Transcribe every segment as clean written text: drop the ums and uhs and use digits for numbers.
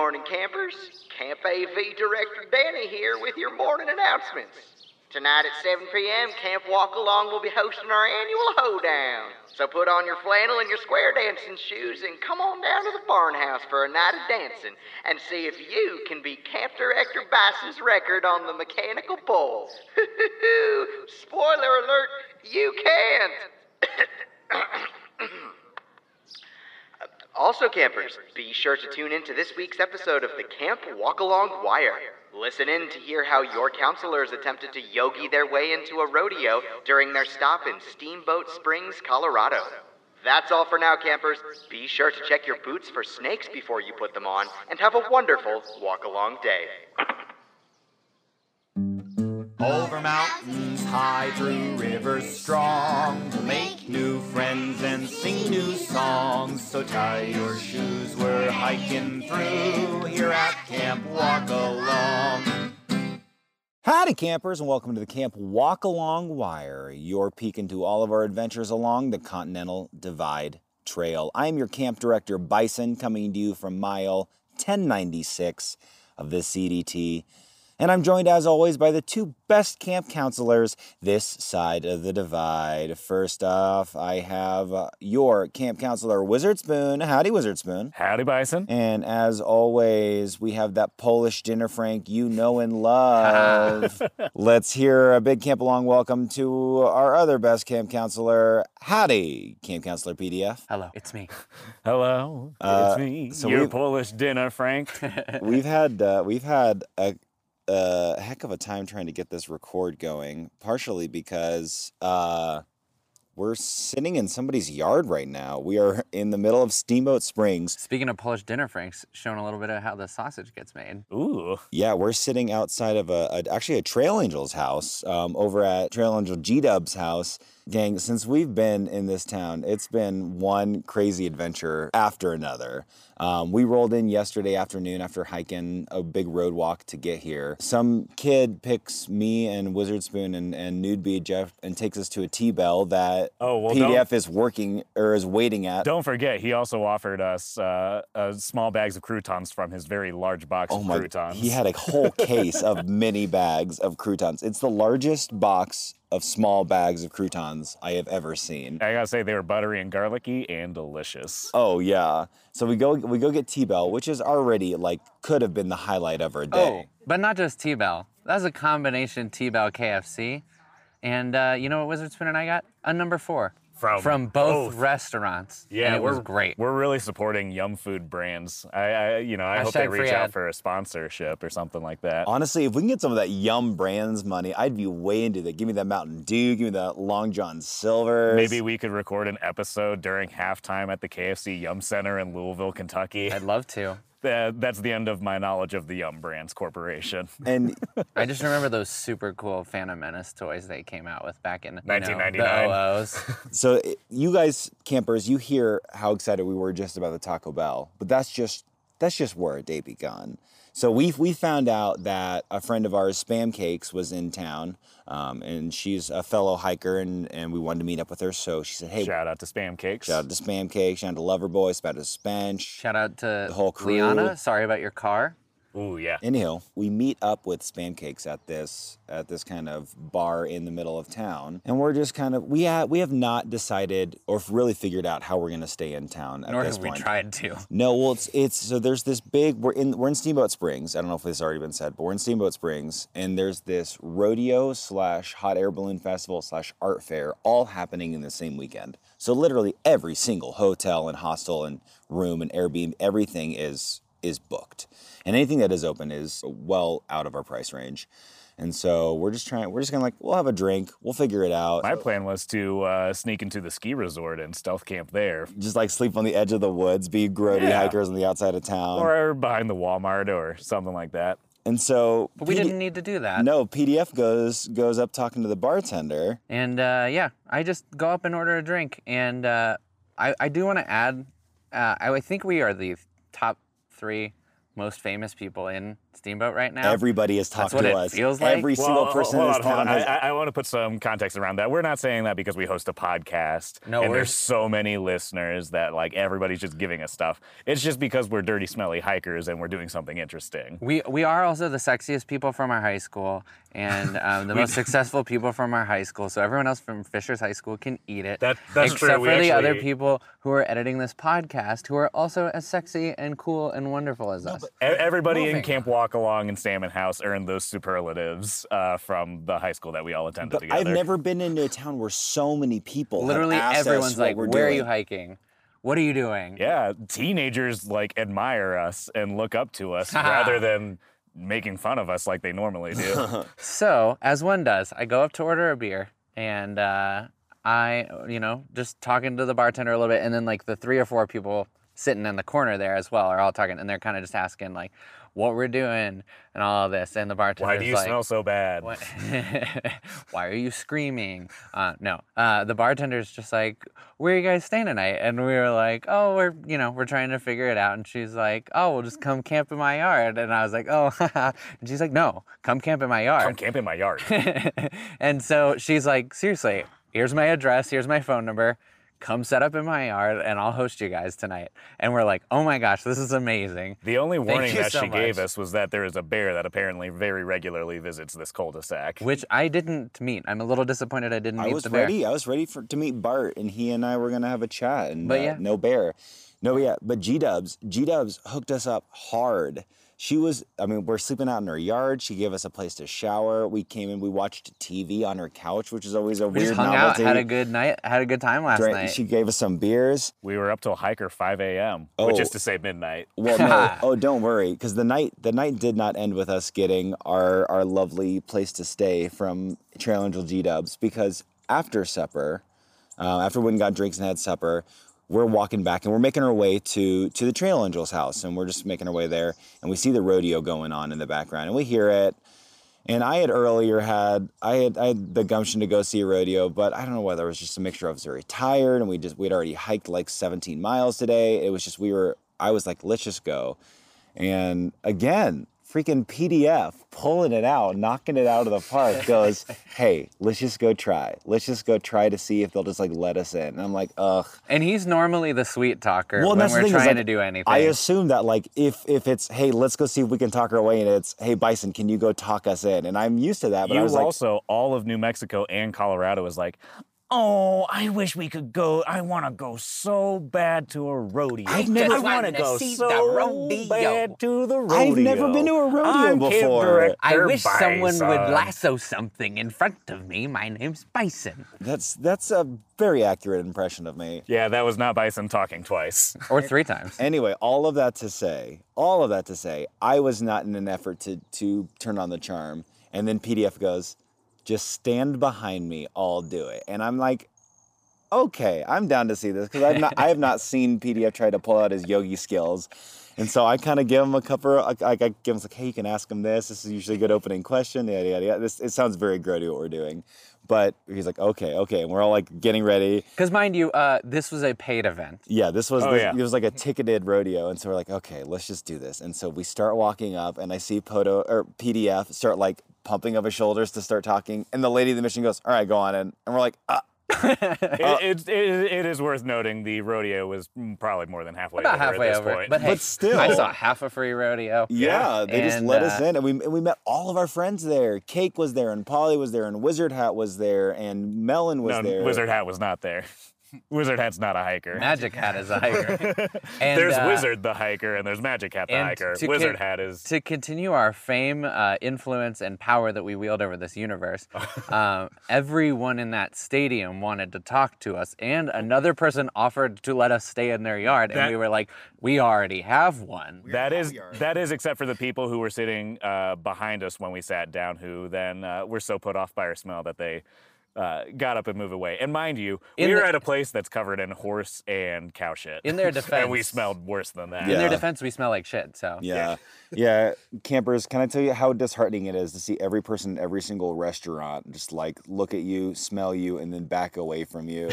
morning, campers. Camp AV Director Danny here with your morning announcements. Tonight at 7 p.m., Camp Walk Along will be hosting our annual hoedown. So put on your flannel and your square dancing shoes and come on down to the barn house for a night of dancing and see if you can beat Camp Director Bison's record on the mechanical bull. Spoiler alert, you can't. Also, campers, be sure to tune in to this week's episode of the Camp Walk-Along Wire. Listen in to hear how your counselors attempted to yogi their way into a rodeo during their stop in Steamboat Springs, Colorado. That's all for now, campers. Be sure to check your boots for snakes before you put them on, and have a wonderful walk-along day. Over mountains high, through rivers strong, to make new friends and sing new songs. So tie your shoes, we're hiking through here at Camp Walk Along. Howdy, campers, and welcome to the Camp Walk Along Wire, your peek into all of our adventures along the Continental Divide Trail. I'm your Camp Director, Bison, coming to you from mile 1096 of the CDT. And I'm joined, as always, by the two best camp counselors this side of the divide. First off, I have your camp counselor, Wizard Spoon. Howdy, Wizard Spoon. Howdy, Bison. And as always, we have that Polish dinner, Frank, you know and love. Let's hear a big Camp Along welcome to our other best camp counselor. Howdy, Camp Counselor PDF. Hello, it's me. Hello, it's me. So your Polish dinner, Frank. We've had a heck of a time trying to get this record going, partially because we're sitting in somebody's yard right now. We are in the middle of Steamboat Springs. Speaking of Polish dinner, Frank's shown a little bit of how the sausage gets made. Ooh. Yeah, we're sitting outside of actually a Trail Angel's house, over at Trail Angel G-Dubs' house. Gang, since we've been in this town, it's been one crazy adventure after another. We rolled in yesterday afternoon after hiking a big road walk to get here. Some kid picks me and Wizard Spoon and Nude Beach and takes us to a T-Bell that PDF is waiting at. Don't forget, he also offered us small bags of croutons from his very large box of croutons. He had a whole case of mini bags of croutons. It's the largest box of small bags of croutons I have ever seen. I gotta say, they were buttery and garlicky and delicious. Oh yeah. So we go get T-Bell, which is already could have been the highlight of our day. Oh, but not just T-Bell. That's a combination T-Bell KFC. And you know what Wizard Spoon and I got? A number 4. From both restaurants. Yeah, and it was great. We're really supporting Yum Food brands. I hope they reach out for a sponsorship or something like that. Honestly, if we can get some of that Yum Brands money, I'd be way into that. Give me that Mountain Dew, give me that Long John Silver's. Maybe we could record an episode during halftime at the KFC Yum Center in Louisville, Kentucky. I'd love to. That's the end of my knowledge of the Yum Brands Corporation. And I just remember those super cool Phantom Menace toys they came out with back in 1999. The So you guys, campers, you hear how excited we were just about the Taco Bell, but that's just where a day begun. So we found out that a friend of ours, Spam Cakes, was in town, and she's a fellow hiker, and we wanted to meet up with her. So she said, hey. Shout out to Spam Cakes. Shout out to Spam Cakes. Shout out to Loverboy. Shout out to Spench. Shout out to the whole crew. Liana, sorry about your car. Ooh, yeah. Anyhow, we meet up with Spam Cakes at this kind of bar in the middle of town, and we're just kind of, we have not decided or really figured out how we're going to stay in town at this point. Nor have we tried to. No, well, it's so there's this big, we're in Steamboat Springs. I don't know if this has already been said, but we're in Steamboat Springs, and there's this rodeo / hot air balloon festival / art fair all happening in the same weekend. So literally every single hotel and hostel and room and Airbnb, everything is booked, and anything that is open is well out of our price range, and so we're just gonna we'll have a drink, we'll figure it out. My plan was to sneak into the ski resort and stealth camp there, just sleep on the edge of the woods, be grody hikers on the outside of town, or behind the Walmart or something like that. And so, but we didn't need to do that. No, PDF goes up talking to the bartender, and I just go up and order a drink, and I do want to add, I think we are the top 3 most famous people in Steamboat right now. Everybody has talked to us. Feels like. Every single person in this town has. I want to put some context around that. We're not saying that because we host a podcast and there's so many listeners that like everybody's just giving us stuff. It's just because we're dirty, smelly hikers and we're doing something interesting. We are also the sexiest people from our high school and the most successful people from our high school. So everyone else from Fisher's High School can eat it. That's true. Except for the other people who are editing this podcast who are also as sexy and cool and wonderful as us. Everybody in Camp Walk Along and Salmon House earned those superlatives from the high school that we all attended together. I've never been into a town where so many people literally everyone's like, where are you hiking? What are you doing? Yeah, teenagers like admire us and look up to us rather than making fun of us like they normally do. So, as one does, I go up to order a beer and I, you know, just talking to the bartender a little bit, and then like the 3 or 4 people sitting in the corner there as well are all talking, and they're kind of just asking like what we're doing and all of this, and the bartender's like, why do you smell so bad? Why are you screaming? The bartender's just like, where are you guys staying tonight? And we were like, oh, we're trying to figure it out. And she's like, oh, we'll just come camp in my yard. And I was like, oh, and she's like, no, come camp in my yard. Come camp in my yard. And so she's like, seriously, here's my address, here's my phone number. Come set up in my yard and I'll host you guys tonight. And we're like, oh my gosh, this is amazing. The only warning that she gave us was that there is a bear that apparently very regularly visits this cul-de-sac. Which I didn't meet. I'm a little disappointed I didn't meet the bear. I was ready to meet Bart, and he and I were going to have a chat, and no bear. But G-Dubs hooked us up hard. She was, we're sleeping out in her yard. She gave us a place to shower. We came in, we watched TV on her couch, which is always a weird novelty. We hung out, had a good night, had a good time last night. She gave us some beers. We were up till hiker 5 a.m., which is to say midnight. Well, no, don't worry, because the night did not end with us getting our lovely place to stay from Trail Angel G-Dubs, because after supper, after we got drinks and had supper, we're walking back and we're making our way to the Trail Angel's house, and we're just making our way there, and we see the rodeo going on in the background, and we hear it. And I had earlier had the gumption to go see a rodeo, but I don't know whether it was just a mixture of us very tired, and we'd already hiked like 17 miles today. It was just I was like, let's just go. And again, freaking PDF pulling it out, knocking it out of the park, goes, hey, let's just go try. Let's just go try to see if they'll just like let us in. And I'm like, ugh. And he's normally the sweet talker when we're trying to do anything. I assume that like if it's, hey, let's go see if we can talk our way in, it's, hey, Bison, can you go talk us in? And I'm used to that. But I was like, also all of New Mexico and Colorado was like, oh, I wish we could go. I want to go so bad to a rodeo. I want to go so bad to the rodeo. I've never been to a rodeo before. I wish someone would lasso something in front of me. My name's Bison. That's a very accurate impression of me. Yeah, that was not Bison talking twice. Or 3 times. Anyway, all of that to say, I was not in an effort to turn on the charm. And then PDF goes, just stand behind me, I'll do it. And I'm like, okay, I'm down to see this, because I have not seen PDF try to pull out his yogi skills. And so I kind of give him a couple, I give him like, hey, you can ask him this. This is usually a good opening question, yada, yada, yada. It sounds very grody what we're doing. But he's like, okay. And we're all like getting ready. Because mind you, this was a paid event. Yeah, it was like a ticketed rodeo. And so we're like, okay, let's just do this. And so we start walking up, and I see PDF start like pumping of his shoulders to start talking. And the lady of the mission goes, all right, go on in. And we're like, It is worth noting the rodeo was probably more than halfway over at this point. But, hey, still. I saw half a free rodeo. Yeah, they just let us in. And we met all of our friends there. Cake was there, and Polly was there, and Wizard Hat was there, and Melon was there. Wizard Hat was not there. Wizard Hat's not a hiker. Magic Hat is a hiker. And, there's Wizard the hiker, and there's Magic Hat the hiker. Wizard Hat is... To continue our fame, influence, and power that we wield over this universe, everyone in that stadium wanted to talk to us, and another person offered to let us stay in their yard, and we were like, we already have one. That is except for the people who were sitting behind us when we sat down, who then were so put off by our smell that they... got up and moved away. And mind you, we were at a place that's covered in horse and cow shit. In their defense. And we smelled worse than that. Yeah. In their defense, we smell like shit, so. Yeah. Yeah. Campers, can I tell you how disheartening it is to see every person in every single restaurant just like look at you, smell you, and then back away from you.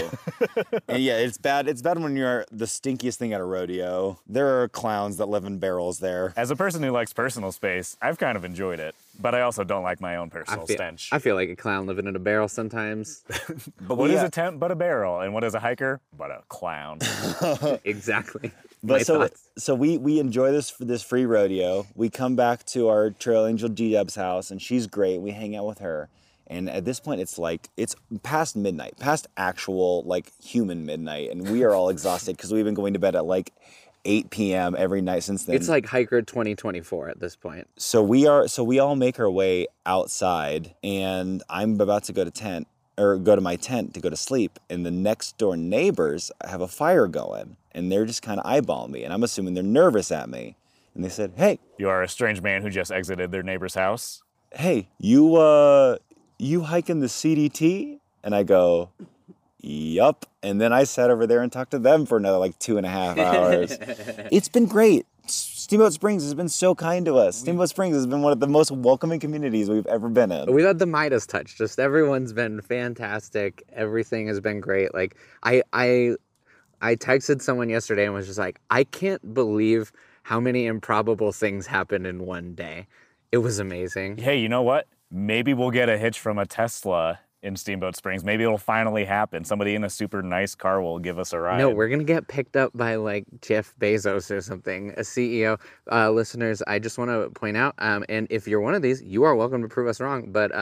And yeah, it's bad. It's bad when you're the stinkiest thing at a rodeo. There are clowns that live in barrels there. As a person who likes personal space, I've kind of enjoyed it. But I also don't like my own personal stench. I feel like a clown living in a barrel sometimes. But what is a tent but a barrel? And what is a hiker but a clown? Exactly. But so we enjoy this free rodeo. We come back to our Trail Angel G-Dubs house, and she's great. We hang out with her. And at this point, it's like, it's past midnight, past actual, like, human midnight. And we are all exhausted because we've been going to bed at, like, 8 p.m. every night since then. It's like Hiker 2024 at this point. So we all make our way outside, and I'm about to go to my tent to go to sleep, and the next door neighbors have a fire going, and they're just kind of eyeballing me, and I'm assuming they're nervous at me. And they said, "Hey, you are a strange man who just exited their neighbor's house. Hey, you hiking the CDT?" And I go, "Yup." And then I sat over there and talked to them for another like 2.5 hours. It's been great. Steamboat Springs has been so kind to us. Steamboat Springs has been one of the most welcoming communities we've ever been in. We've had the Midas touch. Just everyone's been fantastic. Everything has been great. Like I texted someone yesterday and was just like, I can't believe how many improbable things happened in one day. It was amazing. Hey, you know what? Maybe we'll get a hitch from a Tesla in Steamboat Springs. Maybe it'll finally happen. Somebody in a super nice car will give us a ride. No, we're gonna get picked up by like Jeff Bezos or something, a CEO. Listeners, I just wanna point out, and if you're one of these, you are welcome to prove us wrong, but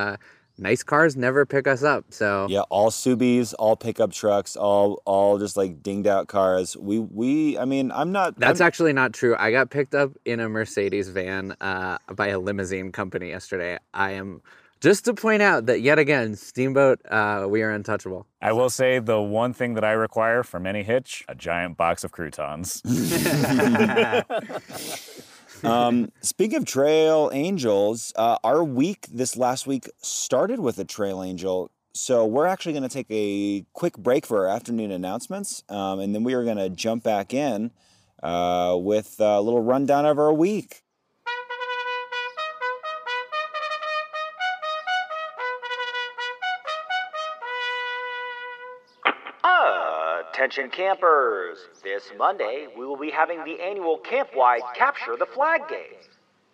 nice cars never pick us up, so. Yeah, all Subies, all pickup trucks, all just like dinged out cars. That's actually not true. I got picked up in a Mercedes van by a limousine company yesterday. Just to point out that, yet again, Steamboat, we are untouchable. I will say the one thing that I require from any hitch, a giant box of croutons. Speaking of Trail Angels, our week this last week started with a Trail Angel. So we're actually going to take a quick break for our afternoon announcements. And then we are going to jump back in with a little rundown of our week. Attention campers, this Monday we will be having the annual campwide Capture the Flag game.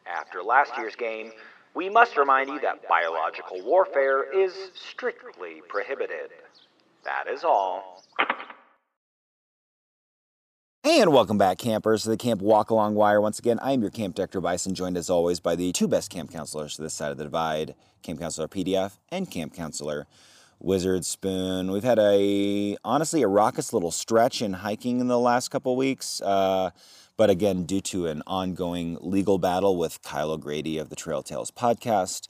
After last year's game, we must remind you that biological warfare is strictly prohibited. That is all. And welcome back, campers, to the Camp Walk Along Wire. Once again, I am your Camp Director, Bison, joined as always by the two best camp counselors to this side of the divide, Camp Counselor PDF and Camp Counselor Wizard Spoon. We've had honestly a raucous little stretch in hiking in the last couple weeks. But again, due to an ongoing legal battle with Kyle O'Grady of the Trail Tales podcast,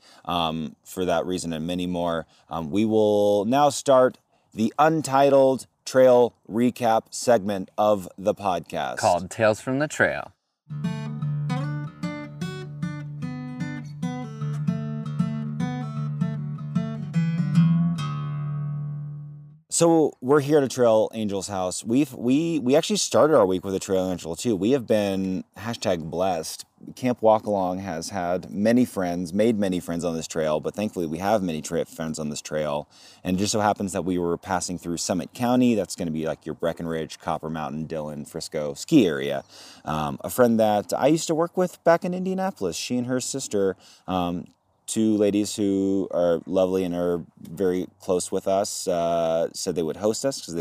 for that reason and many more, we will now start the untitled trail recap segment of the podcast called Tales from the Trail. So we're here at a Trail Angel's house. We actually started our week with a Trail Angel too. We have been #blessed. Camp Walk Along has had many friends, made many friends on this trail, but thankfully we have many friends on this trail. And it just so happens that we were passing through Summit County. That's going to be like your Breckenridge, Copper Mountain, Dillon, Frisco ski area. A friend that I used to work with back in Indianapolis, she and her sister, two ladies who are lovely and are very close with us, said they would host us because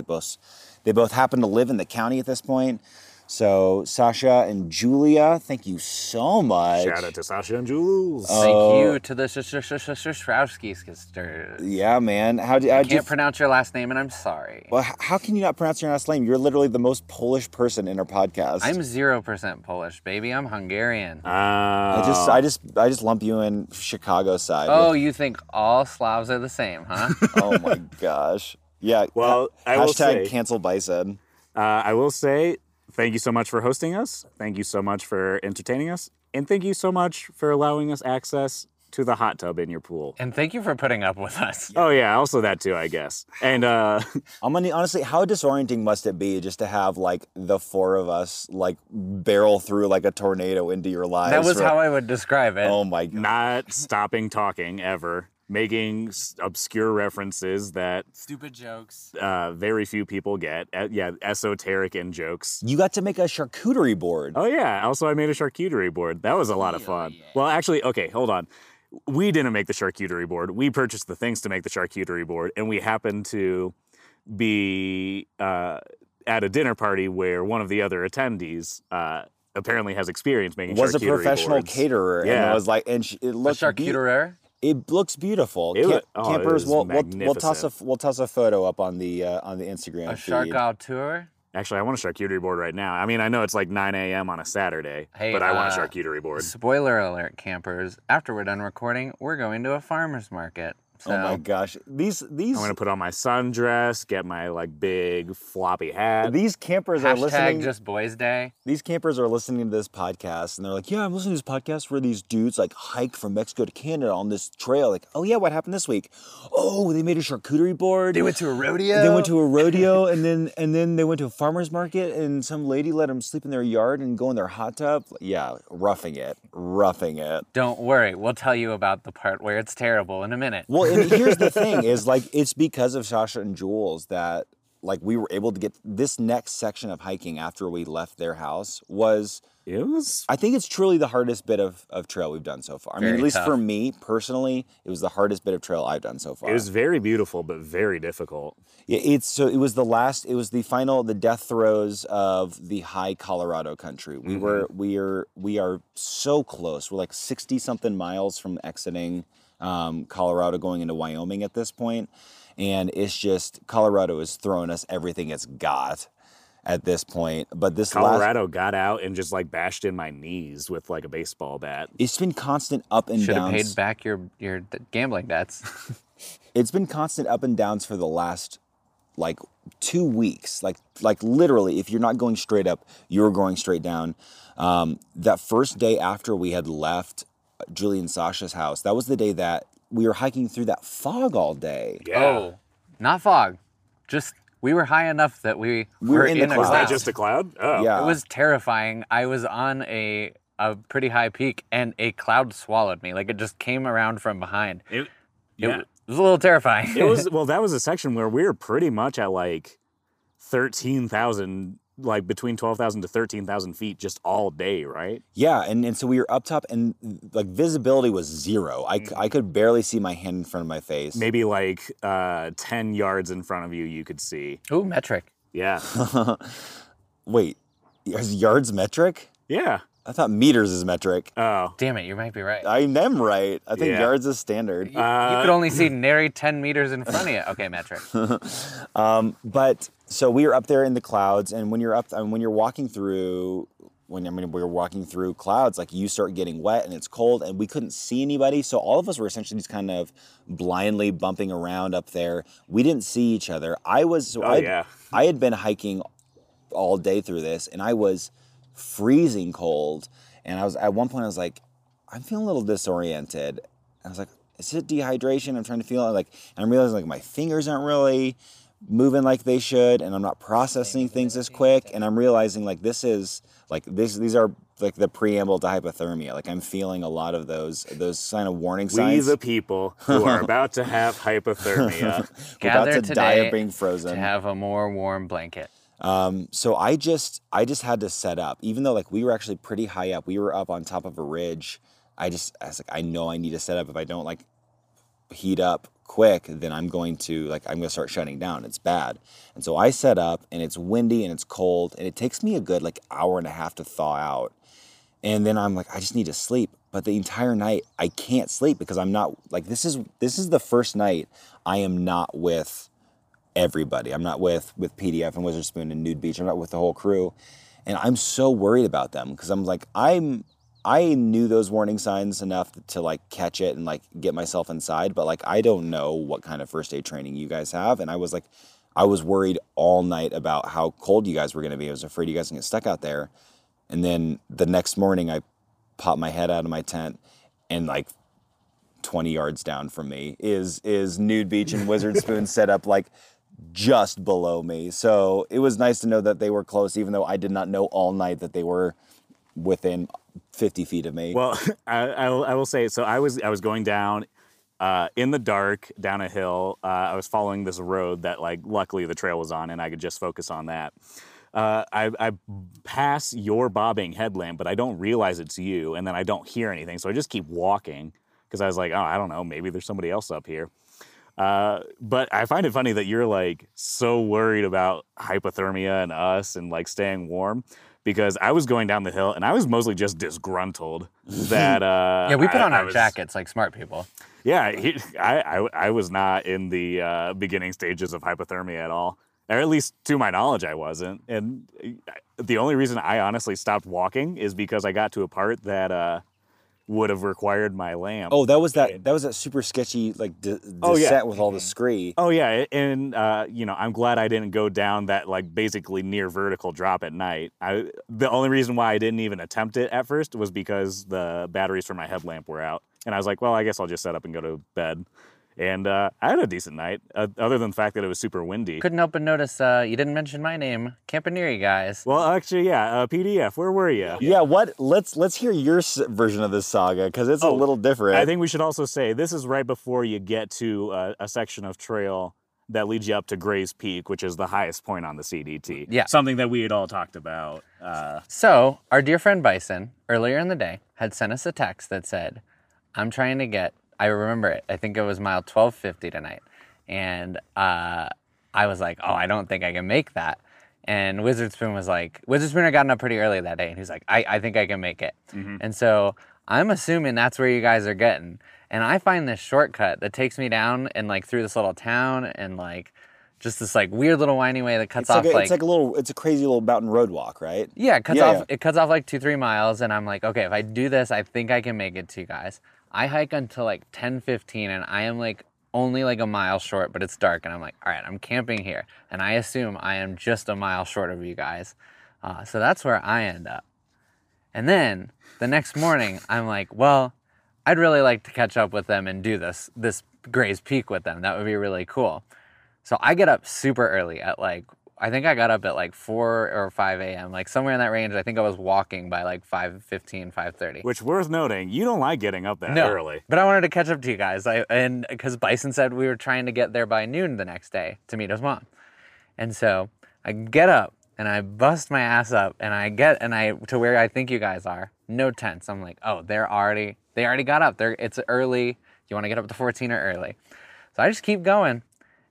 they both happen to live in the county at this point. So Sasha and Julia, thank you so much. Shout out to Sasha and Jules. Thank you to the Shrousky sisters. Yeah, man. I can't pronounce your last name, and I'm sorry. Well, how can you not pronounce your last name? You're literally the most Polish person in our podcast. I'm 0% Polish, baby. I'm Hungarian. Oh. I just lump you in Chicago side. Oh, you think all Slavs are the same, huh? Oh my gosh. Yeah. Well, I will say, cancel Bison. I will say, thank you so much for hosting us. Thank you so much for entertaining us. And thank you so much for allowing us access to the hot tub in your pool. And thank you for putting up with us. Oh yeah, also that too, I guess. And I'm gonna, honestly, how disorienting must it be just to have like the four of us like barrel through like a tornado into your lives? That was how I would describe it. Oh my God. Not stopping talking ever. Making obscure references that... Stupid jokes. Very few people get. Yeah, esoteric in jokes. You got to make a charcuterie board. Oh, yeah. Also, I made a charcuterie board. That was a lot of fun. Yeah. Well, actually, okay, hold on. We didn't make the charcuterie board. We purchased the things to make the charcuterie board, and we happened to be at a dinner party where one of the other attendees... apparently has experience making charcuterie boards. Was a professional caterer, and I was like... and she, it looked a charcuterer? It looks beautiful. Campers, we'll toss a photo up on the Instagram. A shark out tour. Actually, I want a charcuterie board right now. I mean, I know it's like 9 a.m. on a Saturday, hey, but I want a charcuterie board. Spoiler alert, campers! After we're done recording, we're going to a farmer's market. So, oh my gosh, these! I'm gonna put on my sundress, get my like big floppy hat. These campers are listening. Just Boys Day. These campers are listening to this podcast, and they're like, "Yeah, I'm listening to this podcast where these dudes like hike from Mexico to Canada on this trail." Like, oh yeah, what happened this week? Oh, they made a charcuterie board. They went to a rodeo. They went to a rodeo, and then they went to a farmer's market, and some lady let them sleep in their yard and go in their hot tub. Yeah, roughing it. Don't worry, we'll tell you about the part where it's terrible in a minute. Well, and here's the thing is like, it's because of Sasha and Jules that like we were able to get this next section of hiking after we left their house was I think it's truly the hardest bit of trail we've done so far. I mean, at least for me personally, it was the hardest bit of trail I've done so far. It was very beautiful, but very difficult. Yeah, it was the final, the death throes of the high Colorado country. We are so close. We're like 60 something miles from exiting Colorado going into Wyoming at this point, and it's just Colorado is throwing us everything it's got at this point. But this Colorado got out and just like bashed in my knees with like a baseball bat. It's been constant up and downs. Should have paid back your gambling debts. It's been constant up and downs for the last like 2 weeks. Like literally, if you're not going straight up, you're going straight down. That first day after we had left Julie and Sasha's house, that was the day that we were hiking through that fog all day. Yeah. Oh, not fog. Just, we were high enough that we were in the cloud. Was that just a cloud? Oh. Yeah. It was terrifying. I was on a pretty high peak and a cloud swallowed me. Like it just came around from behind. It was a little terrifying. It was, well, that was a section where we were pretty much at like 13,000 like between 12,000 to 13,000 feet just all day, right? Yeah, and so we were up top and like visibility was zero. I could barely see my hand in front of my face. Maybe like 10 yards in front of you could see. Ooh, metric. Yeah. Wait, is yards metric? Yeah. I thought meters is metric. Oh. Damn it, you might be right. I am right. I think yards is standard. You could only see nary 10 meters in front of you. Okay, metric. So we were up there in the clouds, and we were walking through clouds, like you start getting wet and it's cold and we couldn't see anybody. So all of us were essentially just kind of blindly bumping around up there. We didn't see each other. I had been hiking all day through this and I was freezing cold. And at one point I was like, I'm feeling a little disoriented. I was like, is it dehydration? I'm trying to feel it. Like, and I'm realizing like my fingers aren't really moving like they should, and I'm not processing things as quick, and I'm realizing like these are like the preamble to hypothermia. Like I'm feeling a lot of those sign of warning signs. We the people who are about to have hypothermia. Gather about to die of being frozen. To have a more warm blanket. So I just had to set up, even though like we were actually pretty high up. We were up on top of a ridge. I was like, I know I need to set up. If I don't like heat up quick, then I'm going to start shutting down. It's bad. And so I set up, and it's windy and it's cold, and it takes me a good like hour and a half to thaw out. And then I'm like, I just need to sleep. But the entire night I can't sleep because I'm not like, this is the first night I am not with everybody. I'm not with PDF and Wizard Spoon and Nude Beach. I'm not with the whole crew. And I'm so worried about them because I'm like, I knew those warning signs enough to like catch it and like get myself inside, but like I don't know what kind of first aid training you guys have. And I was worried all night about how cold you guys were gonna be. I was afraid you guys would get stuck out there. And then the next morning I popped my head out of my tent and like 20 yards down from me is Nude Beach and Wizard Spoon set up like just below me. So it was nice to know that they were close, even though I did not know all night that they were within 50 feet of me. Well, I will say, so I was going down in the dark down a hill. I was following this road that like luckily the trail was on and I could just focus on that. I pass your bobbing headlamp, but I don't realize it's you, and then I don't hear anything, so I just keep walking because I was like, oh, I don't know, maybe there's somebody else up here. But I find it funny that you're like so worried about hypothermia and us and like staying warm, because I was going down the hill and I was mostly just disgruntled that yeah, we put on our jackets like smart people. Yeah, I was not in the beginning stages of hypothermia at all. Or at least to my knowledge, I wasn't. And the only reason I honestly stopped walking is because I got to a part that would have required my lamp. Oh, that was that. That was that super sketchy, like descent with all the scree. Oh yeah, and you know, I'm glad I didn't go down that like basically near vertical drop at night. The only reason why I didn't even attempt it at first was because the batteries for my headlamp were out, and I was like, well, I guess I'll just set up and go to bed. And I had a decent night, other than the fact that it was super windy. Couldn't help but notice you didn't mention my name, Campaneri guys. Well, actually, yeah, PDF, where were you? Yeah, what? Let's hear your version of this saga, because it's a little different. I think we should also say this is right before you get to a section of trail that leads you up to Gray's Peak, which is the highest point on the CDT. Yeah. Something that we had all talked about. So our dear friend Bison, earlier in the day, had sent us a text that said, I'm trying to get... I remember it. I think it was mile 1250 tonight. And I was like, oh, I don't think I can make that. And Wizard Spoon was like, Wizard Spoon had gotten up pretty early that day. And he's like, I think I can make it. Mm-hmm. And so I'm assuming that's where you guys are getting. And I find this shortcut that takes me down and like through this little town and like just this like weird little winding way that cuts off like... It's like a little, it's a crazy little mountain road walk, right? Yeah, it cuts off like 2-3 miles. And I'm like, okay, if I do this, I think I can make it to you guys. I hike until like 10:15 and I am like only like a mile short, but it's dark and I'm like, all right, I'm camping here. And I assume I am just a mile short of you guys. So that's where I end up. And then the next morning I'm like, well, I'd really like to catch up with them and do this Gray's Peak with them. That would be really cool. So I get up super early at like, I think I got up at like 4 or 5 a.m., like somewhere in that range. I think I was walking by like 5:15, 5:30. Which, worth noting, you don't like getting up that early. But I wanted to catch up to you guys. And because Bison said we were trying to get there by noon the next day to meet his mom. And so I get up and I bust my ass up and I get to where I think you guys are. No tents. I'm like, oh, they already got up. It's early. You want to get up to 14 or early. So I just keep going.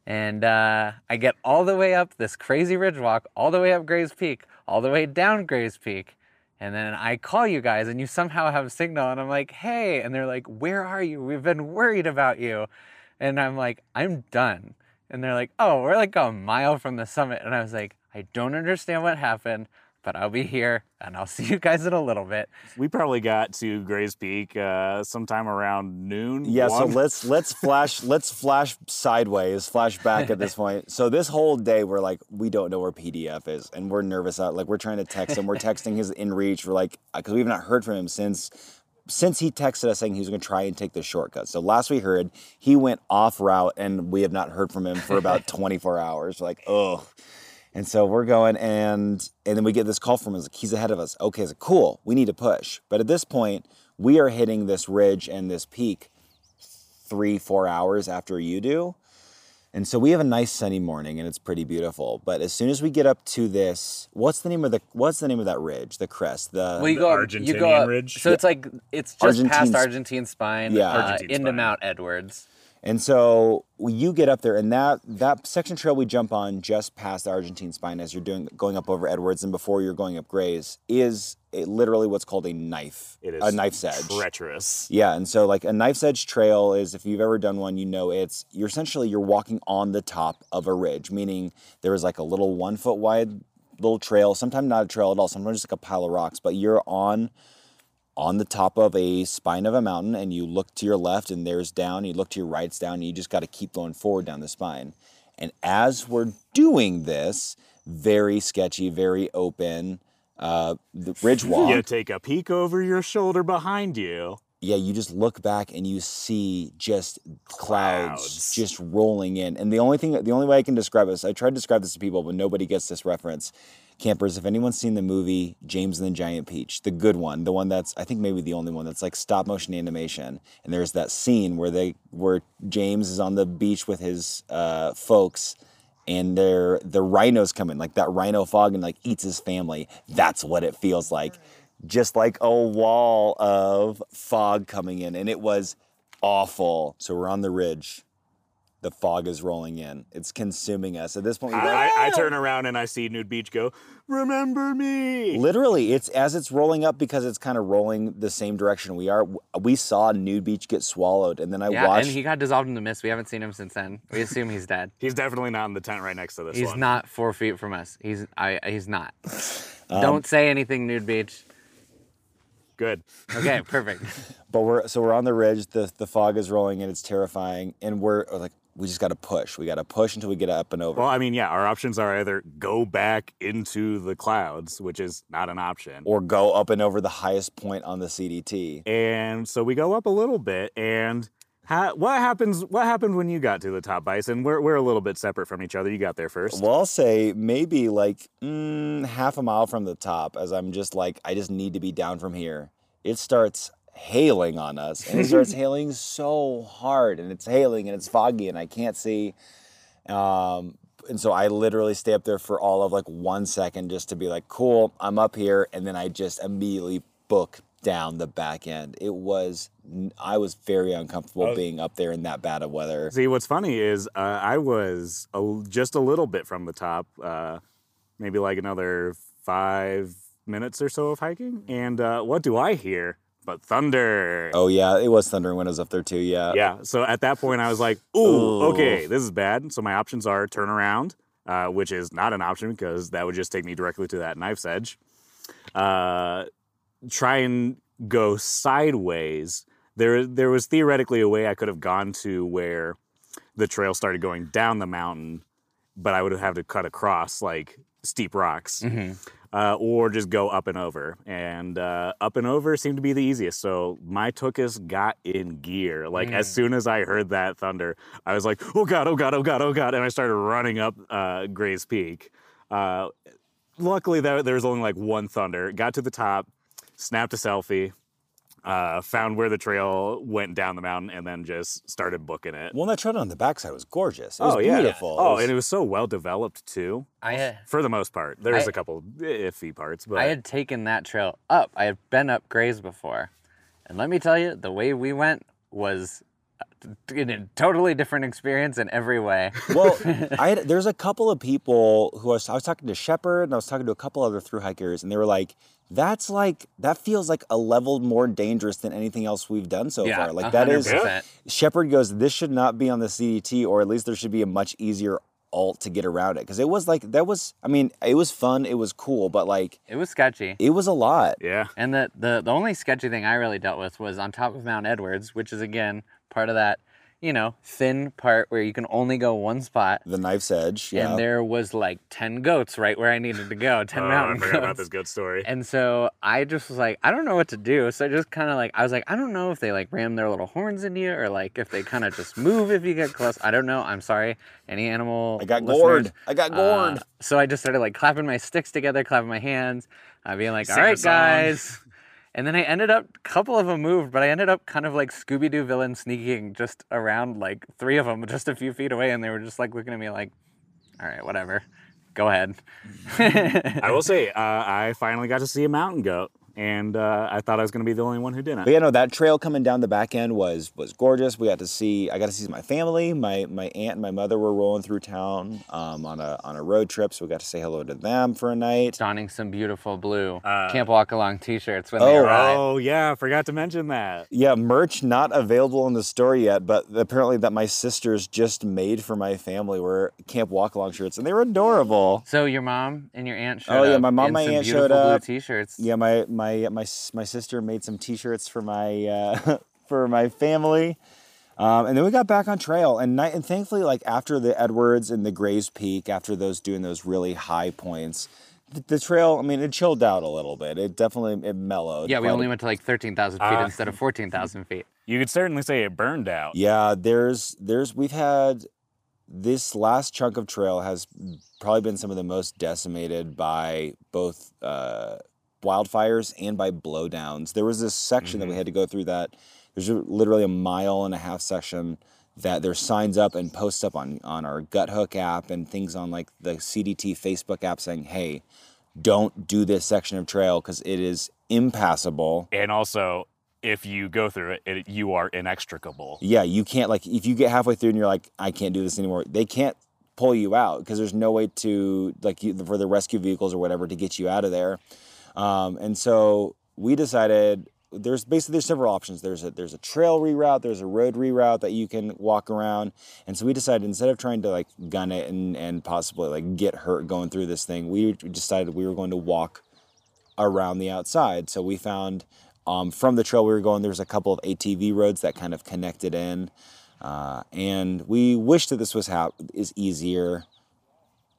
And I get all the way up this crazy ridge walk, all the way up Gray's Peak, all the way down Gray's Peak. And then I call you guys and you somehow have a signal and I'm like, hey. And they're like, where are you? We've been worried about you. And I'm like, I'm done. And they're like, oh, we're like a mile from the summit. And I was like, I don't understand what happened, but I'll be here and I'll see you guys in a little bit. We probably got to Gray's Peak sometime around noon. Yeah, so let's flash sideways, flash back at this point. So this whole day we're like, we don't know where PDF is and we're nervous out. Like we're trying to text him. We're texting his in reach. We're like, because we've not heard from him since he texted us saying he was going to try and take the shortcut. So last we heard, he went off route and we have not heard from him for about 24 hours. We're like, oh. And so we're going, and then we get this call from him. Like, he's ahead of us. Okay, so cool. We need to push. But at this point, we are hitting this ridge and this peak 3-4 hours after you do. And so we have a nice sunny morning, and it's pretty beautiful. But as soon as we get up to this, what's the name of that ridge? The crest, the Argentine Ridge. So it's like it's just past Argentine Spine, into Mount Edwards. And so you get up there, and that section trail we jump on just past the Argentine Spine as you're going up over Edwards and before you're going up Gray's is literally what's called a knife. It is a knife's edge. Treacherous. Yeah, and so like a knife's edge trail is, if you've ever done one, you know you're essentially walking on the top of a ridge, meaning there is like a little 1 foot wide little trail, sometimes not a trail at all, sometimes just like a pile of rocks, but you're on the top of a spine of a mountain, and you look to your left and there's down, you look to your right, it's down, and you just gotta keep going forward down the spine. And as we're doing this, very sketchy, very open, the ridge walk. You take a peek over your shoulder behind you. yeah, you just look back and you see just clouds just rolling in. And the only way I can describe this, I tried to describe this to people, but nobody gets this reference. Campers, if anyone's seen the movie James and the Giant Peach, the good one, the one that's, I think maybe the only one that's like stop motion animation. And there's that scene where James is on the beach with his folks, and the rhinos come in, like that rhino fog, and like eats his family. That's what it feels like. Just like a wall of fog coming in, and it was awful. So we're on the ridge. The fog is rolling in. It's consuming us. At this point, I turn around and I see Nude Beach go, remember me. Literally, it's as it's rolling up, because it's kind of rolling the same direction we are. We saw Nude Beach get swallowed, and then I watched. And he got dissolved in the mist. We haven't seen him since then. We assume he's dead. He's definitely not in the tent right next to this one. He's not 4 feet from us. He's not. Don't say anything, Nude Beach. Good. Okay, perfect. But we're on the ridge. The fog is rolling in. It's terrifying, and we're like, we just got to push. We got to push until we get up and over. Well, I mean, yeah, our options are either go back into the clouds, which is not an option, or go up and over the highest point on the CDT. And so we go up a little bit, and what happened when you got to the top, Bison? We're a little bit separate from each other. You got there first. Well, I'll say maybe like half a mile from the top, as I'm just like, I just need to be down from here. It starts hailing on us, and it starts hailing so hard, and it's hailing, and it's foggy, and I can't see. And so I literally stay up there for all of like 1 second just to be like, cool, I'm up here. And then I just immediately book down the back end. I was very uncomfortable being up there in that bad of weather. See, what's funny is I was just a little bit from the top, maybe like another 5 minutes or so of hiking. And what do I hear? But thunder. Oh, yeah. It was thundering when I was up there, too. Yeah. Yeah. So at that point, I was like, ooh, okay, this is bad. So my options are turn around, which is not an option because that would just take me directly to that knife's edge. Try and go sideways. There was theoretically a way I could have gone to where the trail started going down the mountain, but I would have to cut across like steep rocks. Mm-hmm. Or just go up and over. And up and over seemed to be the easiest. So my tuchus got in gear. Like, as soon as I heard that thunder, I was like, oh, God, oh, God, oh, God, oh, God. And I started running up Gray's Peak. Luckily, there was only like one thunder. Got to the top, snapped a selfie. Found where the trail went down the mountain, and then just started booking it. Well, that trail on the backside was gorgeous. It was beautiful. Yeah. Oh, and it was so well developed too. For the most part, there's a couple iffy parts, but I had taken that trail up. I had been up Gray's before, and let me tell you, the way we went was a totally different experience in every way. Well, there's a couple of people who I was talking to Shepherd, and I was talking to a couple other thru hikers, and they were like, that's like, that feels like a level more dangerous than anything else we've done so far. Like 100%. That is, Shepherd goes, this should not be on the CDT, or at least there should be a much easier alt to get around it. Cause it was like, it was fun. It was cool, but like. It was sketchy. It was a lot. Yeah. And the only sketchy thing I really dealt with was on top of Mount Edwards, which is again, part of that, thin part where you can only go one spot. The knife's edge, yeah. And there was like 10 goats right where I needed to go, 10 mountain goats. I forgot about this goat story. And so I just was like, I don't know what to do. So I just kind of like, I was like, I don't know if they like ram their little horns into you, or like if they kind of just move if you get close. I don't know. I'm sorry. Any animal I got listeners. Gored. I got gored. So I just started like clapping my sticks together, clapping my hands, being like, all right, guys. And then I ended up, a couple of them moved, but I ended up kind of like Scooby-Doo villain sneaking just around like three of them just a few feet away, and they were just like looking at me like, all right, whatever, go ahead. I will say, I finally got to see a mountain goat, and I thought I was gonna be the only one who didn't. But yeah, no, that trail coming down the back end was gorgeous. I got to see my family. My aunt and my mother were rolling through town on a road trip, so we got to say hello to them for a night. Donning some beautiful blue Camp Walk Along t-shirts when they arrived. Oh yeah, forgot to mention that. Yeah, merch not available in the store yet, but apparently that my sisters just made for my family were Camp Walk Along shirts, and they were adorable. So your mom and your aunt showed up. Oh yeah, my mom and my aunt showed up. Blue t-shirts. Yeah, my sister made some t-shirts for my for my family, and then we got back on trail. And thankfully, like after the Edwards and the Gray's Peak, after those really high points, the trail, I mean, it chilled out a little bit. It definitely, it mellowed. Yeah, we only went to like 13,000 feet instead of 14,000 feet. You could certainly say it burned out. Yeah, we've had, this last chunk of trail has probably been some of the most decimated by both wildfires and by blowdowns. There was this section that we had to go through that, there's literally a mile and a half section that there's signs up and posts up on our Guthook app and things on like the CDT Facebook app saying, hey, don't do this section of trail because it is impassable. And also, if you go through it, you are inextricable. Yeah, you can't, like, if you get halfway through and you're like, I can't do this anymore, they can't pull you out because there's no way to, like, for the rescue vehicles or whatever to get you out of there. And so we decided, there's several options. There's a trail reroute, there's a road reroute that you can walk around. And so we decided, instead of trying to, like, gun it and possibly, like, get hurt going through this thing, we decided we were going to walk around the outside. So we found... from the trail we were going, there's a couple of ATV roads that kind of connected in. And we wish that this is easier.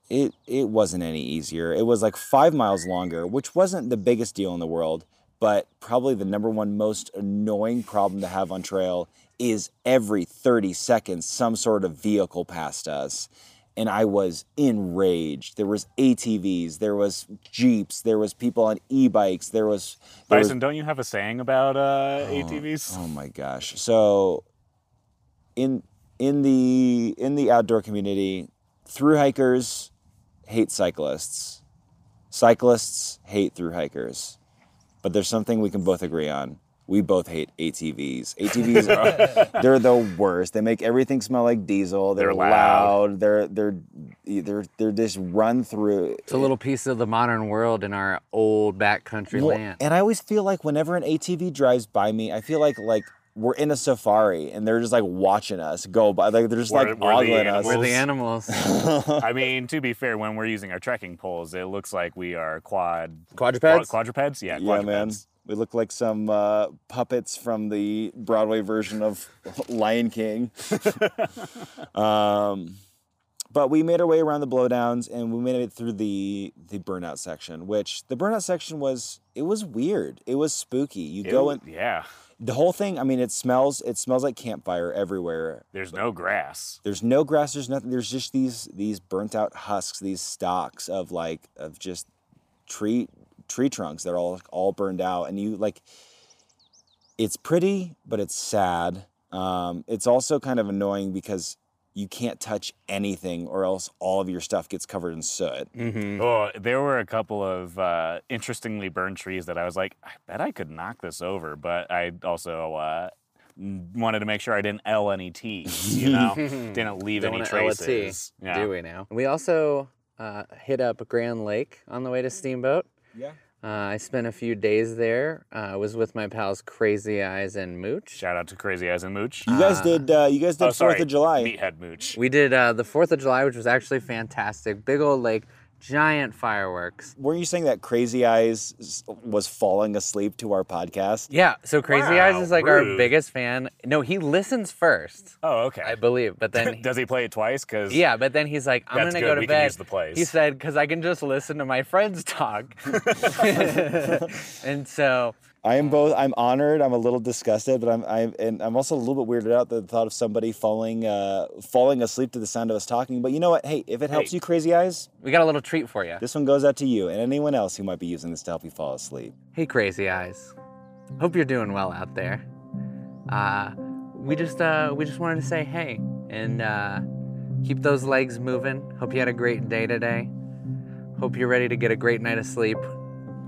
It wasn't any easier. It was like 5 miles longer, which wasn't the biggest deal in the world, but probably the #1 most annoying problem to have on trail is every 30 seconds, some sort of vehicle passed us. And I was enraged. There was ATVs, there was Jeeps, there was people on e-bikes, Bison, don't you have a saying about ATVs? Oh my gosh. So in the outdoor community, thru hikers hate cyclists. Cyclists hate thru hikers. But there's something we can both agree on. We both hate ATVs. ATVs they're the worst. They make everything smell like diesel. They're loud. They're just run through. It's a little piece of the modern world in our old backcountry land. And I always feel like whenever an ATV drives by me, I feel like we're in a safari and they're just like watching us go by. Like they're just like ogling us. We're the animals. I mean, to be fair, when we're using our trekking poles, it looks like we are quadrupeds. Quadrupeds, yeah. Quadrupeds. Yeah, man. We look like some puppets from the Broadway version of Lion King. But we made our way around the blowdowns and we made it through the burnout section, which the burnout section was weird. It was spooky. The whole thing, I mean, it smells like campfire everywhere. There's no grass. There's no grass, there's nothing. There's just these burnt out husks, these stalks of just tree trunks that are all burned out, and you like, it's pretty, but it's sad. It's also kind of annoying because you can't touch anything or else all of your stuff gets covered in soot. Mm-hmm. Oh, there were a couple of interestingly burned trees that I was like, I bet I could knock this over, but I also wanted to make sure I didn't L any T's, you know, didn't leave any traces. L a T, yeah. Do we now? We also hit up Grand Lake on the way to Steamboat. Yeah. I spent a few days there. I was with my pals Crazy Eyes and Mooch. Shout out to Crazy Eyes and Mooch. You guys did 4th of July. Meathead Mooch. We did the 4th of July, which was actually fantastic. Big old lake, giant fireworks. Weren't you saying that Crazy Eyes was falling asleep to our podcast? Yeah, so Crazy Eyes is like our biggest fan. No, he listens first. Oh, okay. I believe, but then... Does he play it twice? Cause yeah, but then he's like, I'm going to go to bed. Can use the plays. He said, because I can just listen to my friends talk. And so... I'm honored, I'm a little disgusted, but I'm also a little bit weirded out at the thought of somebody falling asleep to the sound of us talking. But you know what? Hey, if it helps you, Crazy Eyes, we got a little treat for you. This one goes out to you and anyone else who might be using this to help you fall asleep. Hey, Crazy Eyes. Hope you're doing well out there. We just wanted to say hey and keep those legs moving. Hope you had a great day today. Hope you're ready to get a great night of sleep.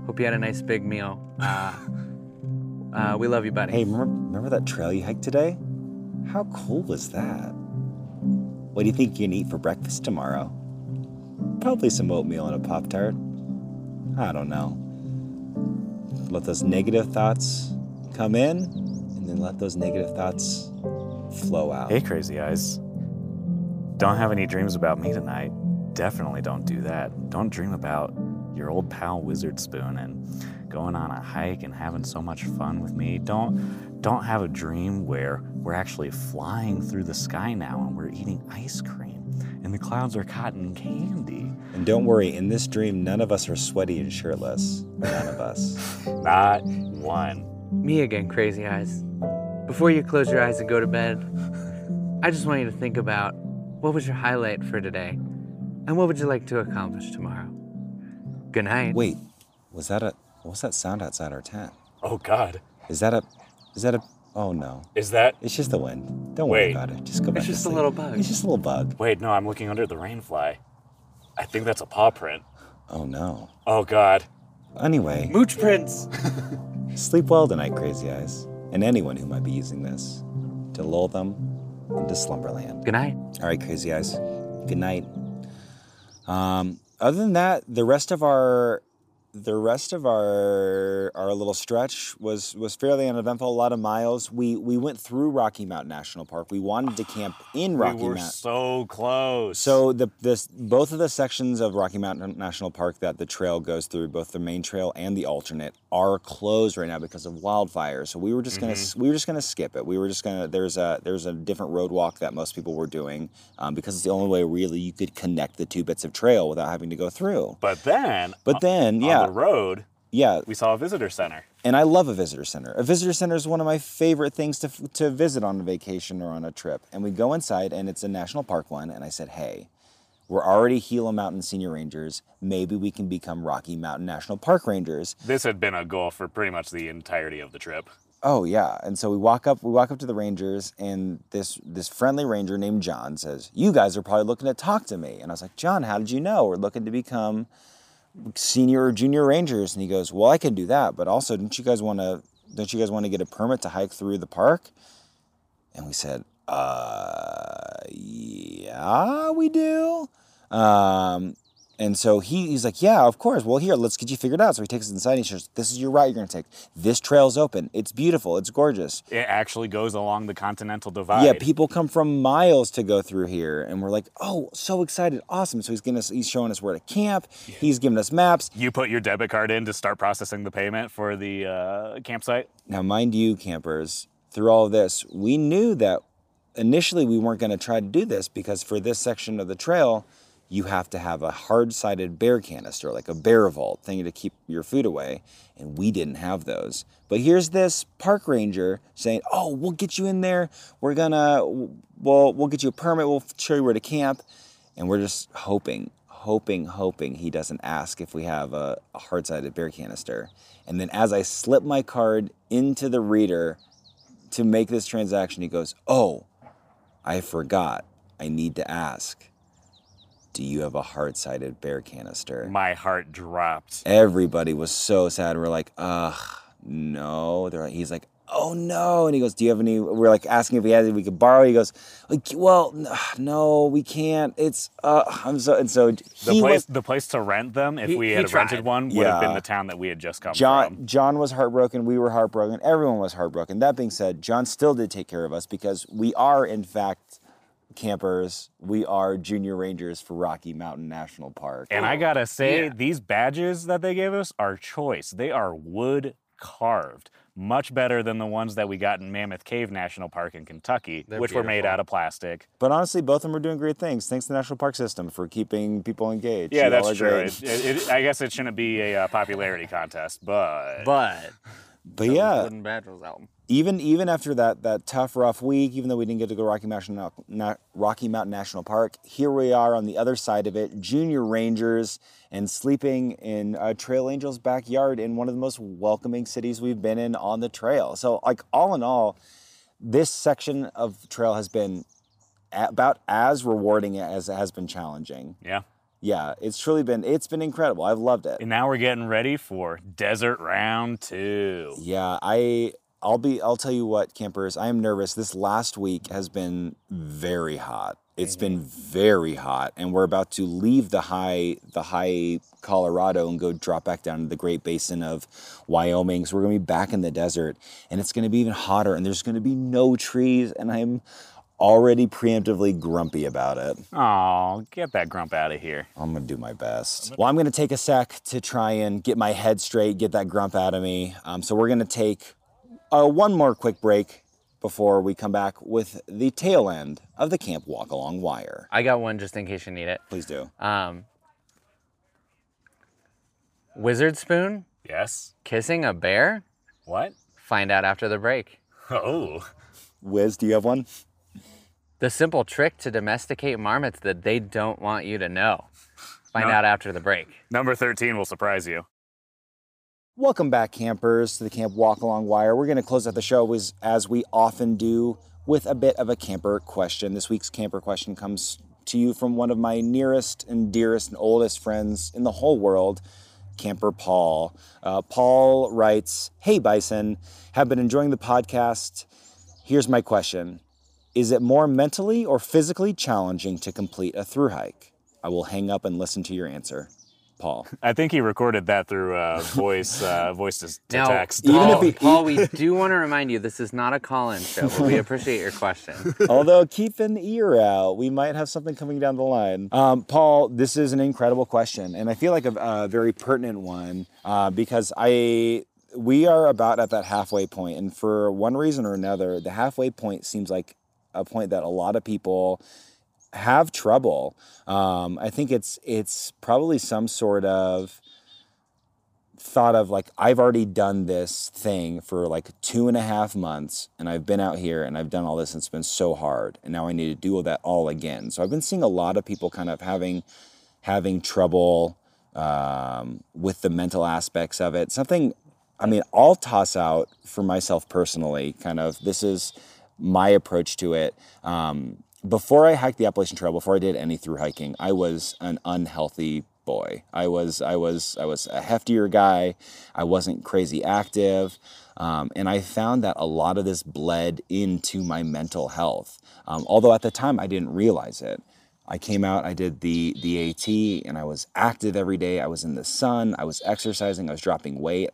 Hope you had a nice big meal. We love you, buddy. Hey, remember that trail you hiked today? How cool was that? What do you think you can eat for breakfast tomorrow? Probably some oatmeal and a Pop-Tart. I don't know. Let those negative thoughts come in, and then let those negative thoughts flow out. Hey, Crazy Eyes. Don't have any dreams about me tonight. Definitely don't do that. Don't dream about your old pal Wizard Spoon and going on a hike and having so much fun with me. Don't have a dream where we're actually flying through the sky now and we're eating ice cream and the clouds are cotton candy. And don't worry, in this dream, none of us are sweaty and shirtless. None of us. Not one. Me again, Crazy Eyes. Before you close your eyes and go to bed, I just want you to think about what was your highlight for today, and what would you like to accomplish tomorrow. Good night. Wait, what's that sound outside our tent? Oh God. Is that a? Oh no. It's just the wind. Don't worry about it. Just go back to sleep. It's just a little bug. It's just a little bug. Wait, no, I'm looking under the rainfly. I think that's a paw print. Oh no. Oh God. Anyway. Mooch prints. Sleep well tonight, Crazy Eyes, and anyone who might be using this to lull them into slumberland. Good night. All right, Crazy Eyes. Good night. Other than that, the rest of our little stretch was fairly uneventful. A lot of miles. We went through Rocky Mountain National Park. We wanted to camp in Rocky Mountain. We were so close. So both of the sections of Rocky Mountain National Park that the trail goes through, both the main trail and the alternate, are closed right now because of wildfires. So we were just gonna skip it. We were just gonna there's a different road walk that most people were doing because it's the only way really you could connect the two bits of trail without having to go through. But then yeah. On the road, yeah, we saw a visitor center. And I love a visitor center. A visitor center is one of my favorite things to visit on a vacation or on a trip. And we go inside, and it's a national park one, and I said, hey, we're already Gila Mountain Senior Rangers. Maybe we can become Rocky Mountain National Park Rangers. This had been a goal for pretty much the entirety of the trip. Oh, yeah. And so we walk up to the rangers, and this friendly ranger named John says, you guys are probably looking to talk to me. And I was like, John, how did you know? We're looking to become senior or junior rangers. And he goes, well, I can do that, but also don't you guys want to get a permit to hike through the park? And we said, yeah, we do. And so he's like, yeah, of course. Well, here, let's get you figured out. So he takes us inside and he says, this is your route you're going to take. This trail's open. It's beautiful. It's gorgeous. It actually goes along the Continental Divide. Yeah, people come from miles to go through here. And we're like, oh, so excited. Awesome. So he's showing us where to camp. Yeah. He's giving us maps. You put your debit card in to start processing the payment for the campsite. Now, mind you, campers, through all of this, we knew that initially we weren't going to try to do this because for this section of the trail, you have to have a hard-sided bear canister, like a bear vault thing to keep your food away, and we didn't have those. But here's this park ranger saying, oh, we'll get you in there. We'll get you a permit. We'll show you where to camp. And we're just hoping he doesn't ask if we have a hard-sided bear canister. And then as I slip my card into the reader to make this transaction, he goes, oh, I forgot. I need to ask. Do you have a hard-sided bear canister? My heart dropped. Everybody was so sad. We're like, ugh, no. He's like, oh, no. And he goes, do you have any? We're like asking if he has any we could borrow. He goes, well, no, we can't. It's, I'm so, and so. The place to rent them, if we had rented one, would have been the town that we had just come from. John was heartbroken. We were heartbroken. Everyone was heartbroken. That being said, John still did take care of us because we are, in fact, campers. We are junior rangers for Rocky Mountain National Park. And I gotta say, These badges that they gave us are choice. They are wood carved, much better than the ones that we got in Mammoth Cave National Park in Kentucky, which were made out of plastic. But honestly, both of them are doing great things. Thanks to the National Park System for keeping people engaged. Yeah, that's true. I guess it shouldn't be a popularity contest, But yeah, wooden badges album. Even after that tough, rough week, even though we didn't get to go Rocky Mountain National Park, here we are on the other side of it, junior rangers, and sleeping in Trail Angel's backyard in one of the most welcoming cities we've been in on the trail. So, like, all in all, this section of trail has been about as rewarding as it has been challenging. Yeah. Yeah, it's been incredible. I've loved it. And now we're getting ready for Desert Round 2. Yeah, I'll tell you what, campers, I am nervous. This last week has been very hot. It's been very hot, and we're about to leave the high Colorado and go drop back down to the Great Basin of Wyoming. So we're going to be back in the desert, and it's going to be even hotter, and there's going to be no trees, and I'm already preemptively grumpy about it. Oh, get that grump out of here. I'm gonna do my best. Well, I'm gonna take a sec to try and get my head straight, get that grump out of me. So we're gonna take one more quick break before we come back with the tail end of the Camp Walk Along Wire. I got one just in case you need it. Please do. Wizard Spoon? Yes. Kissing a bear? What? Find out after the break. Oh. Wiz, do you have one? The simple trick to domesticate marmots that they don't want you to know. Find out after the break. Number 13 will surprise you. Welcome back, campers, to the Camp Walk Along Wire. We're going to close out the show as we often do with a bit of a camper question. This week's camper question comes to you from one of my nearest and dearest and oldest friends in the whole world, Camper Paul. Paul writes, "Hey, Bison, have been enjoying the podcast. Here's my question. Is it more mentally or physically challenging to complete a thru hike? I will hang up and listen to your answer. Paul." I think he recorded that through voice to text. Paul, we do want to remind you, this is not a call-in show, but we appreciate your question. Although, keep an ear out. We might have something coming down the line. Paul, this is an incredible question, and I feel like a very pertinent one because we are about at that halfway point, and for one reason or another, the halfway point seems like a point that a lot of people have trouble. I think it's probably some sort of thought of like, I've already done this thing for like 2.5 months and I've been out here and I've done all this and it's been so hard and now I need to do that all again. So I've been seeing a lot of people kind of having trouble with the mental aspects of it. Something, I mean, I'll toss out for myself personally, kind of, this is my approach to it. Before I hiked the Appalachian Trail, before I did any thru hiking, I was an unhealthy boy. I was a heftier guy. I wasn't crazy active. And I found that a lot of this bled into my mental health. Although at the time I didn't realize it. I came out, I did the AT, and I was active every day. I was in the sun, I was exercising, I was dropping weight.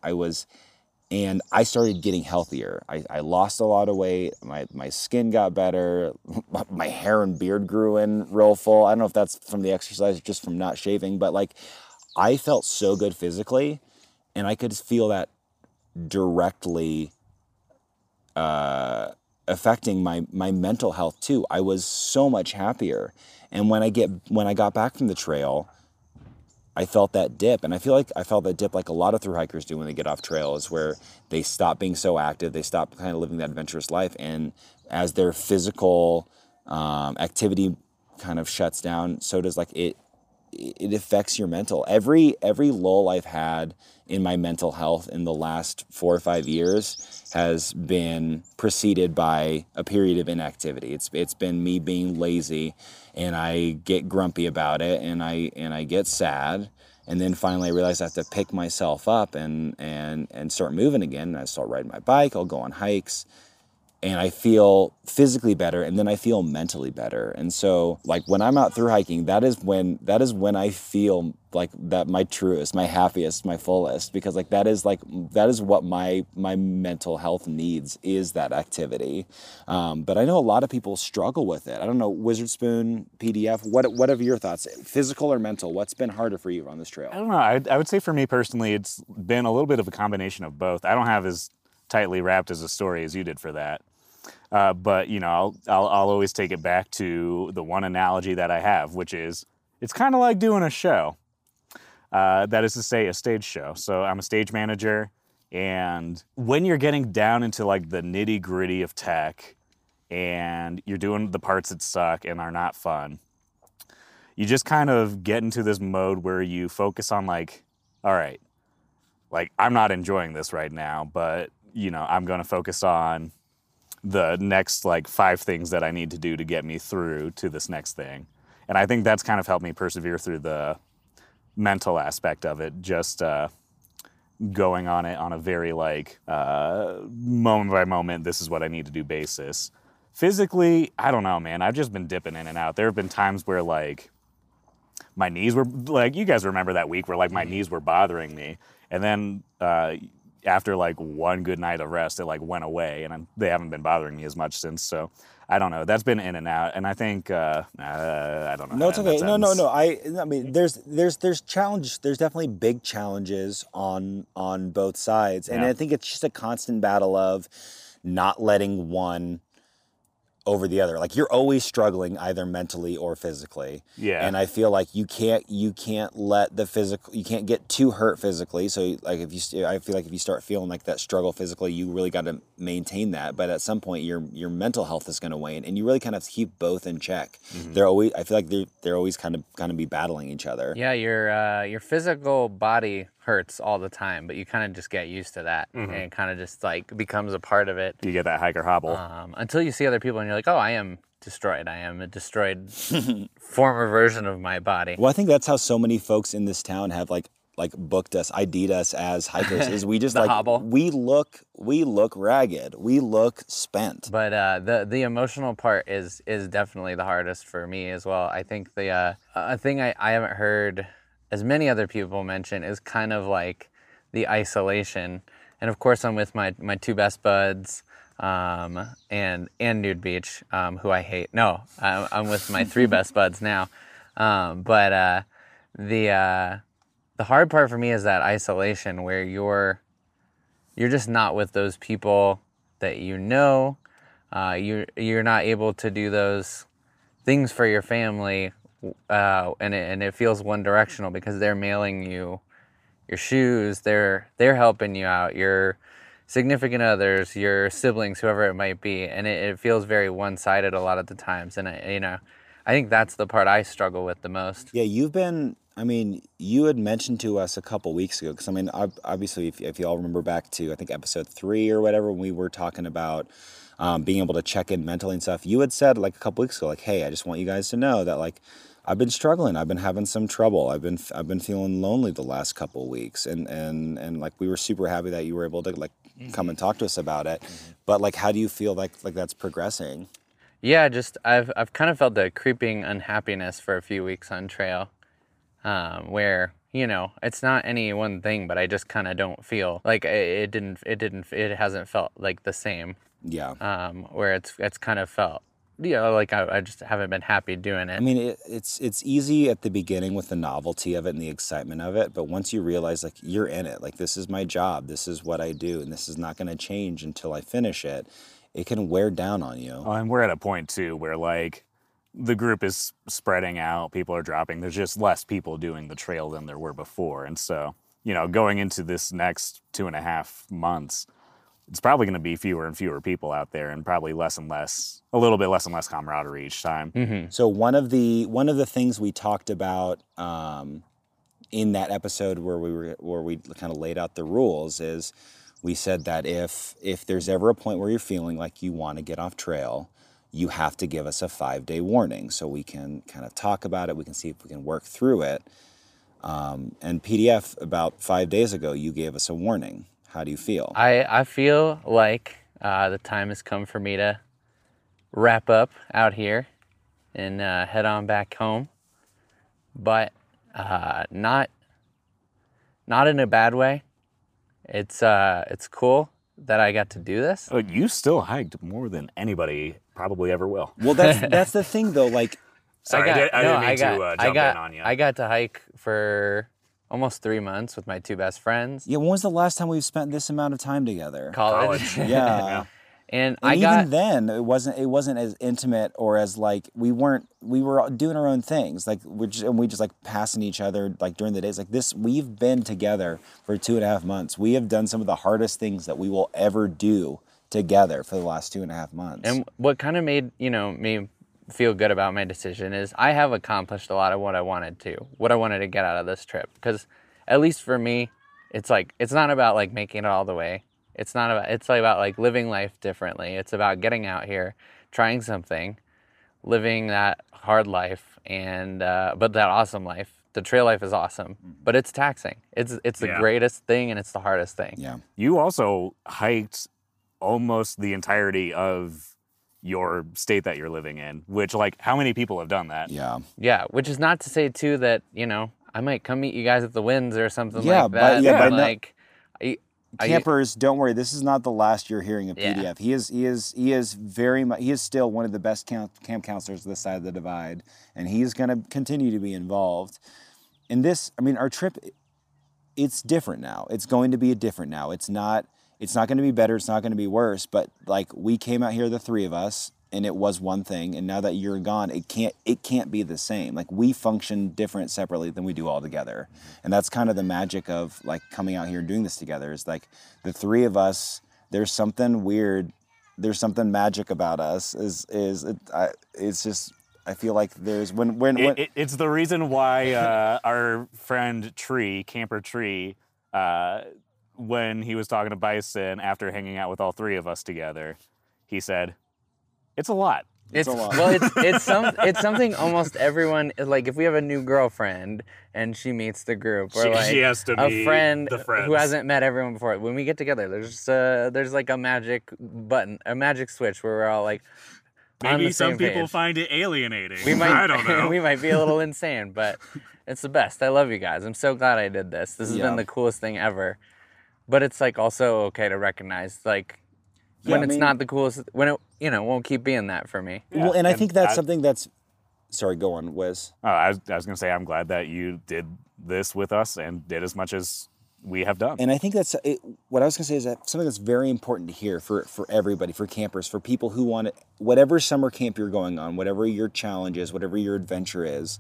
And I started getting healthier. I lost a lot of weight. My skin got better. My hair and beard grew in real full. I don't know if that's from the exercise or just from not shaving, but like I felt so good physically and I could feel that directly affecting my mental health too. I was so much happier. And when I got back from the trail, I felt that dip, and I feel like I felt that dip like a lot of thru hikers do when they get off trails, where they stop being so active, they stop kind of living that adventurous life, and as their physical activity kind of shuts down, so does like it affects your mental. Every lull I've had in my mental health in the last 4 or 5 years has been preceded by a period of inactivity. It's been me being lazy, and I get grumpy about it, and I get sad, and then finally I realize I have to pick myself up and start moving again. And I start riding my bike. I'll go on hikes. And I feel physically better, and then I feel mentally better. And so, like, when I'm out thru hiking, that is when I feel like that my truest, my happiest, my fullest, because that is what my mental health needs, is that activity. But I know a lot of people struggle with it. I don't know, Wizard Spoon, PDF, what are your thoughts, physical or mental? What's been harder for you on this trail? I don't know. I would say for me personally, it's been a little bit of a combination of both. I don't have as tightly wrapped as a story as you did for that. But you know, I'll always take it back to the one analogy that I have, which is it's kind of like doing a show. That is to say, a stage show. So I'm a stage manager, and when you're getting down into like the nitty gritty of tech, and you're doing the parts that suck and are not fun, you just kind of get into this mode where you focus on like, all right, like I'm not enjoying this right now, but you know, I'm going to focus on the next like 5 things that I need to do to get me through to this next thing. And I think that's kind of helped me persevere through the mental aspect of it, just going on it on a very like moment by moment, this is what I need to do basis. Physically, I don't know, man, I've just been dipping in and out. There have been times where like my knees were like, you guys remember that week where like my knees were bothering me. And then after like one good night of rest, it like went away, and they haven't been bothering me as much since. So I don't know. That's been in and out, and I think I don't know. No, it's okay. No. I mean, there's challenges. There's definitely big challenges on both sides, and yeah. I think it's just a constant battle of not letting one over the other. Like, you're always struggling either mentally or physically. Yeah. And I feel like you can't let the physical, you can't get too hurt physically. So like I feel like if you start feeling like that struggle physically, you really got to maintain that. But at some point your mental health is going to wane, and you really kind of keep both in check. Mm-hmm. I feel like they're always kind of be battling each other. Yeah. Your physical body hurts all the time, but you kind of just get used to that, mm-hmm. and kind of just like becomes a part of it. You get that hike or hobble. Until you see other people and you're like, oh, I am destroyed. I am a destroyed former version of my body. Well, I think that's how so many folks in this town have like booked us, ID'd us as hikers, is we just like hobble. We look ragged. We look spent. But the emotional part is definitely the hardest for me as well. I think the a thing I haven't heard as many other people mention is kind of like the isolation. And of course I'm with my two best buds, and Nude Beach, who I hate. No, I'm with my three best buds now. The hard part for me is that isolation where you're just not with those people that you know. You're not able to do those things for your family, and it feels one directional because they're mailing you your shoes, they're helping you out, your significant others, your siblings, whoever it might be, and it feels very one-sided a lot of the times. And I think that's the part I struggle with the most. Yeah, you had mentioned to us a couple weeks ago, because obviously, if you all remember back to, I think, episode 3 or whatever, when we were talking about being able to check in mentally and stuff, you had said like a couple weeks ago, like, hey, I just want you guys to know that like I've been struggling. I've been having some trouble. I've been feeling lonely the last couple of weeks, and like we were super happy that you were able to like mm-hmm. come and talk to us about it. Mm-hmm. But like, how do you feel like that's progressing? Yeah, just I've kind of felt the creeping unhappiness for a few weeks on trail. Where, it's not any one thing, but I just kind of don't feel like it hasn't felt like the same. Yeah. Where it's kind of felt, like I just haven't been happy doing it. I mean, it's easy at the beginning with the novelty of it and the excitement of it. But once you realize like you're in it, like this is my job, this is what I do, and this is not going to change until I finish it, it can wear down on you. Oh, and we're at a point too, where like, the group is spreading out, people are dropping. There's just less people doing the trail than there were before. And so, going into this next 2.5 months, it's probably going to be fewer and fewer people out there, and probably less and less, a little bit less and less camaraderie each time. Mm-hmm. So one of the things we talked about in that episode where we kind of laid out the rules is we said that if there's ever a point where you're feeling like you want to get off trail, you have to give us a 5-day warning so we can kind of talk about it. We can see if we can work through it. And PDF, about 5 days ago, you gave us a warning. How do you feel? I feel like the time has come for me to wrap up out here and head on back home. But not in a bad way. It's cool that I got to do this. Oh, you still hiked more than anybody probably ever will. Well, that's the thing though. Like, sorry, I didn't mean to jump in on you. I got to hike for almost 3 months with my two best friends. Yeah, when was the last time we've spent this amount of time together? College. Yeah. And even then, it wasn't as intimate or as like we were doing our own things. Like we just like passing each other like during the days like this. We've been together for 2.5 months. We have done some of the hardest things that we will ever do together for the last 2.5 months. And what kind of made, me feel good about my decision is I have accomplished a lot of what I wanted to get out of this trip. Because at least for me, it's like, it's not about like making it all the way. It's about like living life differently. It's about getting out here, trying something, living that hard life, and but that awesome life. The trail life is awesome, but it's taxing. It's the greatest thing, and it's the hardest thing. Yeah. You also hiked almost the entirety of your state that you're living in, which like how many people have done that? Yeah. Yeah, which is not to say too that, I might come meet you guys at the Winds or something like that. Campers, don't worry. This is not the last you're hearing of PDF. Yeah. He is still one of the best camp counselors this side of the divide, and he's going to continue to be involved. And this, our trip, it's different now. It's going to be different now. It's not going to be better. It's not going to be worse. But like we came out here, the three of us, and it was one thing, and now that you're gone, it can't be the same. Like, we function different separately than we do all together. And that's kind of the magic of like coming out here and doing this together, is like the three of us, there's something weird, there's something magic about us. It's just, I feel like there's it's the reason why our friend Tree, Camper Tree, when he was talking to Bison after hanging out with all three of us together, he said, "It's a lot. It's a lot. Well, it's something almost everyone, like if we have a new girlfriend and she meets the group, or like she has to meet a friend who hasn't met everyone before. When we get together, there's like a magic button, a magic switch where we're all like." Maybe some people find it alienating. I don't know. We might be a little insane, but it's the best. I love you guys. I'm so glad I did this. This has been the coolest thing ever. But it's like also okay to recognize like when it's not the coolest, when it won't keep being that for me. Yeah. Well, and I think that's something that's. Sorry, go on, Wiz. Oh, I was gonna say I'm glad that you did this with us and did as much as we have done. And I think that's what I was gonna say, is that something that's very important to hear for everybody, for campers, for people who want it, whatever summer camp you're going on, whatever your challenge is, whatever your adventure is,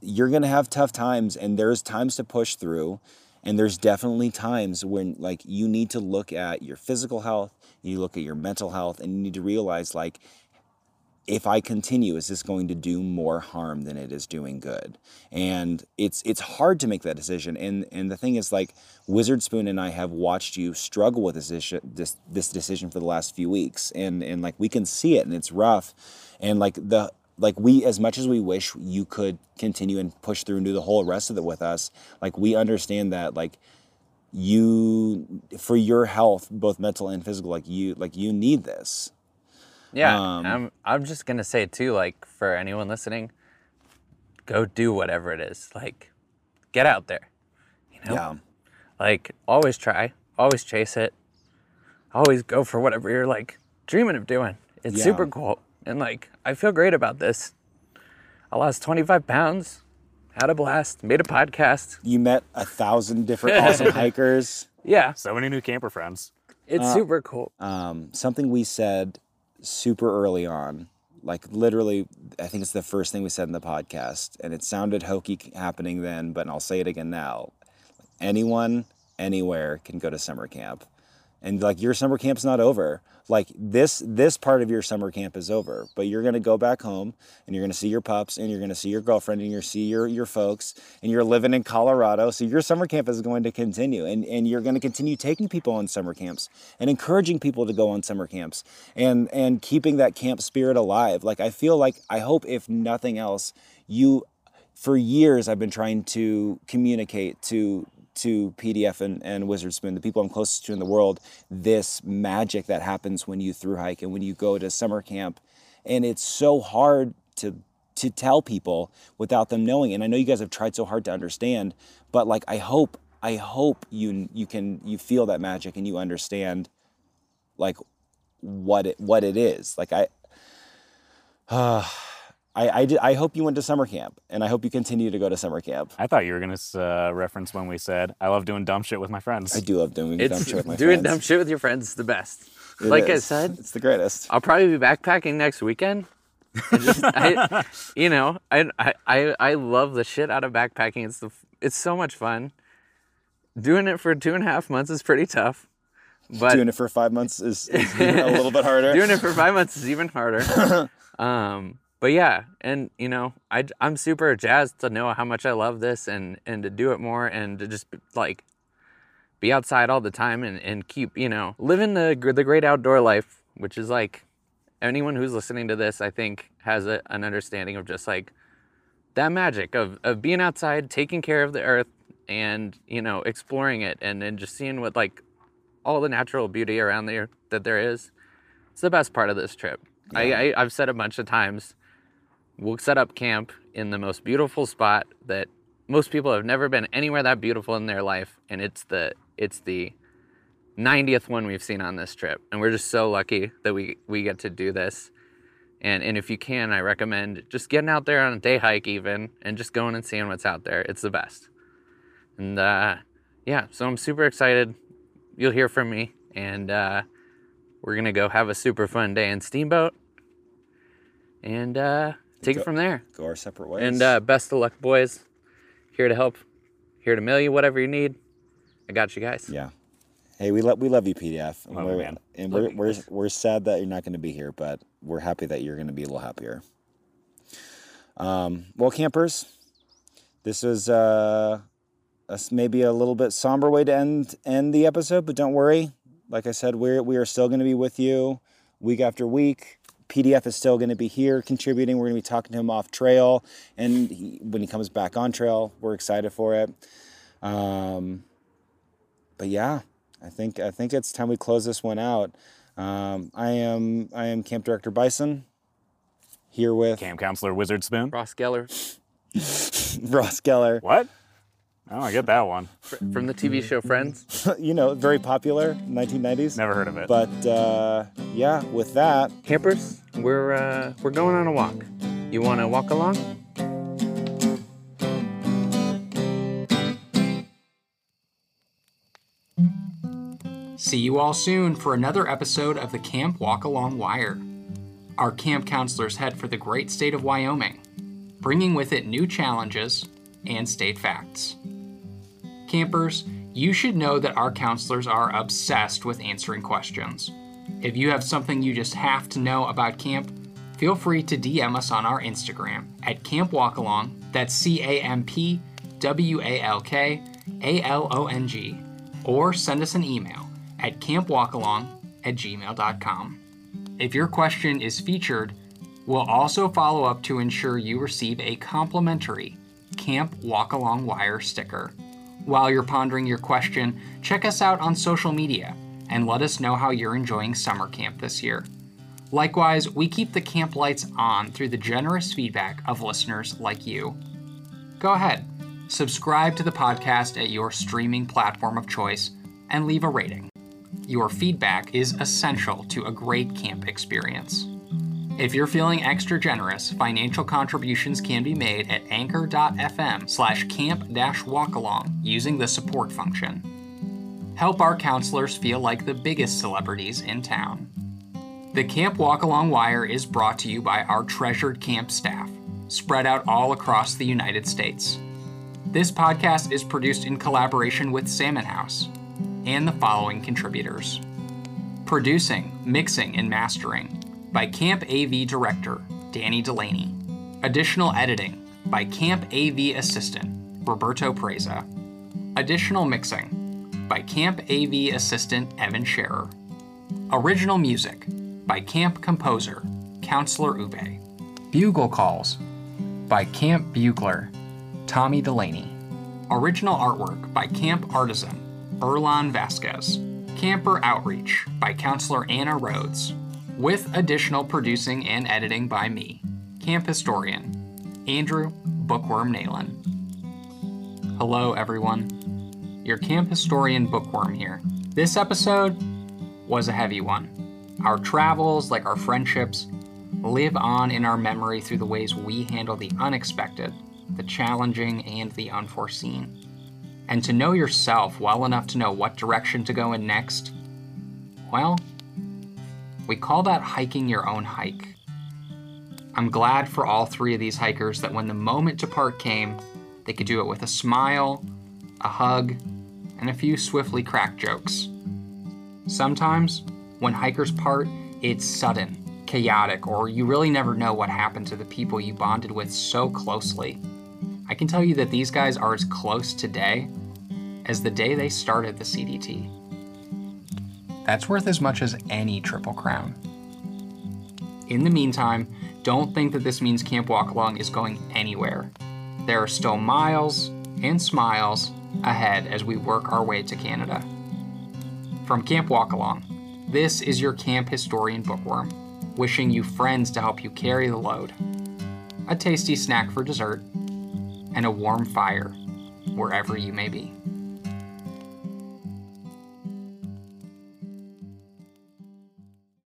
you're gonna have tough times, and there's times to push through, and there's definitely times when like you need to look at your physical health, you look at your mental health, and you need to realize like, if I continue, is this going to do more harm than it is doing good? And it's hard to make that decision. And the thing is, like, Wizard Spoon and I have watched you struggle with this decision for the last few weeks. And like, we can see it, and it's rough. And like, we, as much as we wish you could continue and push through and do the whole rest of it with us, like, we understand that, like, you, for your health, both mental and physical, like you need this. Yeah, I'm just going to say, too, like, for anyone listening, go do whatever it is. Like, get out there, Yeah. Like, always try, always chase it, always go for whatever you're, like, dreaming of doing. It's super cool. And, like, I feel great about this. I lost 25 pounds, had a blast, made a podcast. You met 1,000 different awesome hikers. Yeah. So many new camper friends. It's super cool. Something we said super early on, like literally, I think it's the first thing we said in the podcast, and it sounded hokey happening then, but I'll say it again now. Anyone, anywhere can go to summer camp. And like, your summer camp's not over. Like, this part of your summer camp is over, but you're gonna go back home, and you're gonna see your pups, and you're gonna see your girlfriend, and you're gonna see your folks, and you're living in Colorado, so your summer camp is going to continue, and you're gonna continue taking people on summer camps, and encouraging people to go on summer camps, and keeping that camp spirit alive. Like, I feel like, I hope if nothing else, for years I've been trying to communicate to PDF and Wizard Spoon, the people I'm closest to in the world, this magic that happens when you thru hike and when you go to summer camp. And it's so hard to tell people without them knowing. And I know you guys have tried so hard to understand, but like, I hope you feel that magic and you understand like what it is. Like, I hope you went to summer camp, and I hope you continue to go to summer camp. I thought you were going to reference when we said, I love doing dumb shit with my friends. I do love doing dumb shit with my friends. Doing dumb shit with your friends is the best. I said, it's the greatest. I'll probably be backpacking next weekend. I love the shit out of backpacking. It's so much fun. Doing it for 2.5 months is pretty tough. But doing it for 5 months is a little bit harder. Doing it for 5 months is even harder. But yeah, and I'm super jazzed to know how much I love this and to do it more and to just like be outside all the time and keep, living the great outdoor life, which is like, anyone who's listening to this, I think has an understanding of just like that magic of being outside, taking care of the earth and, exploring it and then just seeing what like all the natural beauty around there that there is. It's the best part of this trip. Yeah. I've said a bunch of times, we'll set up camp in the most beautiful spot that most people have never been anywhere that beautiful in their life. And it's the 90th one we've seen on this trip. And we're just so lucky that we get to do this. And if you can, I recommend just getting out there on a day hike even and just going and seeing what's out there. It's the best. And so I'm super excited. You'll hear from me. And we're going to go have a super fun day in Steamboat. and take it from there. Go our separate ways. And best of luck, boys. Here to help, here to mail you whatever you need. I got you guys. Yeah. Hey, we love you, PDF. And we're sad that you're not going to be here, but we're happy that you're going to be a little happier. Well, campers, this was maybe a little bit somber way to end the episode, but don't worry. Like I said, we are still going to be with you week after week. PDF is still going to be here contributing. We're going to be talking to him off trail, and when he comes back on trail, we're excited for it. But yeah, I think it's time we close this one out. I am Camp Director Bison, here with Camp Counselor Wizard Spoon, Ross Geller. Ross Geller. What? Oh, I get that one. From the TV show Friends. You know, very popular, 1990s. Never heard of it. But, yeah, with that. Campers, we're going on a walk. You want to walk along? See you all soon for another episode of the Camp Walk Along Wire. Our camp counselors head for the great state of Wyoming, bringing with it new challenges and state facts. Campers, you should know that our counselors are obsessed with answering questions. If you have something you just have to know about camp, feel free to DM us on our Instagram at Camp Walk Along, that's CampWalkalong, or send us an email at campwalkalong@gmail.com. If your question is featured, we'll also follow up to ensure you receive a complimentary Camp Walk Along Wire sticker. While you're pondering your question, check us out on social media and let us know how you're enjoying summer camp this year. Likewise, we keep the camp lights on through the generous feedback of listeners like you. Go ahead, subscribe to the podcast at your streaming platform of choice and leave a rating. Your feedback is essential to a great camp experience. If you're feeling extra generous, financial contributions can be made at anchor.fm/camp-walkalong using the support function. Help our counselors feel like the biggest celebrities in town. The Camp Walk Along Wire is brought to you by our treasured camp staff, spread out all across the United States. This podcast is produced in collaboration with Salmon House and the following contributors. Producing, mixing, and mastering by Camp AV Director Danny Delaney. Additional editing by Camp AV Assistant Roberto Preza. Additional mixing by Camp AV Assistant Evan Scherer. Original music by Camp Composer Counselor Ube. Bugle calls by Camp Bugler Tommy Delaney. Original artwork by Camp Artisan Erlon Vasquez. Camper Outreach by Counselor Anna Rhodes, with additional producing and editing by me, camp historian Andrew Bookworm Nalen. Hello, everyone. Your camp historian Bookworm here. This episode was a heavy one. Our travels, like our friendships, live on in our memory through the ways we handle the unexpected, the challenging, and the unforeseen. And to know yourself well enough to know what direction to go in next, well, we call that hiking your own hike. I'm glad for all three of these hikers that when the moment to part came, they could do it with a smile, a hug, and a few swiftly cracked jokes. Sometimes, when hikers part, it's sudden, chaotic, or you really never know what happened to the people you bonded with so closely. I can tell you that these guys are as close today as the day they started the CDT. That's worth as much as any Triple Crown. In the meantime, don't think that this means Camp Walk Along is going anywhere. There are still miles and smiles ahead as we work our way to Canada. From Camp Walk Along, this is your camp historian Bookworm, wishing you friends to help you carry the load, a tasty snack for dessert, and a warm fire wherever you may be.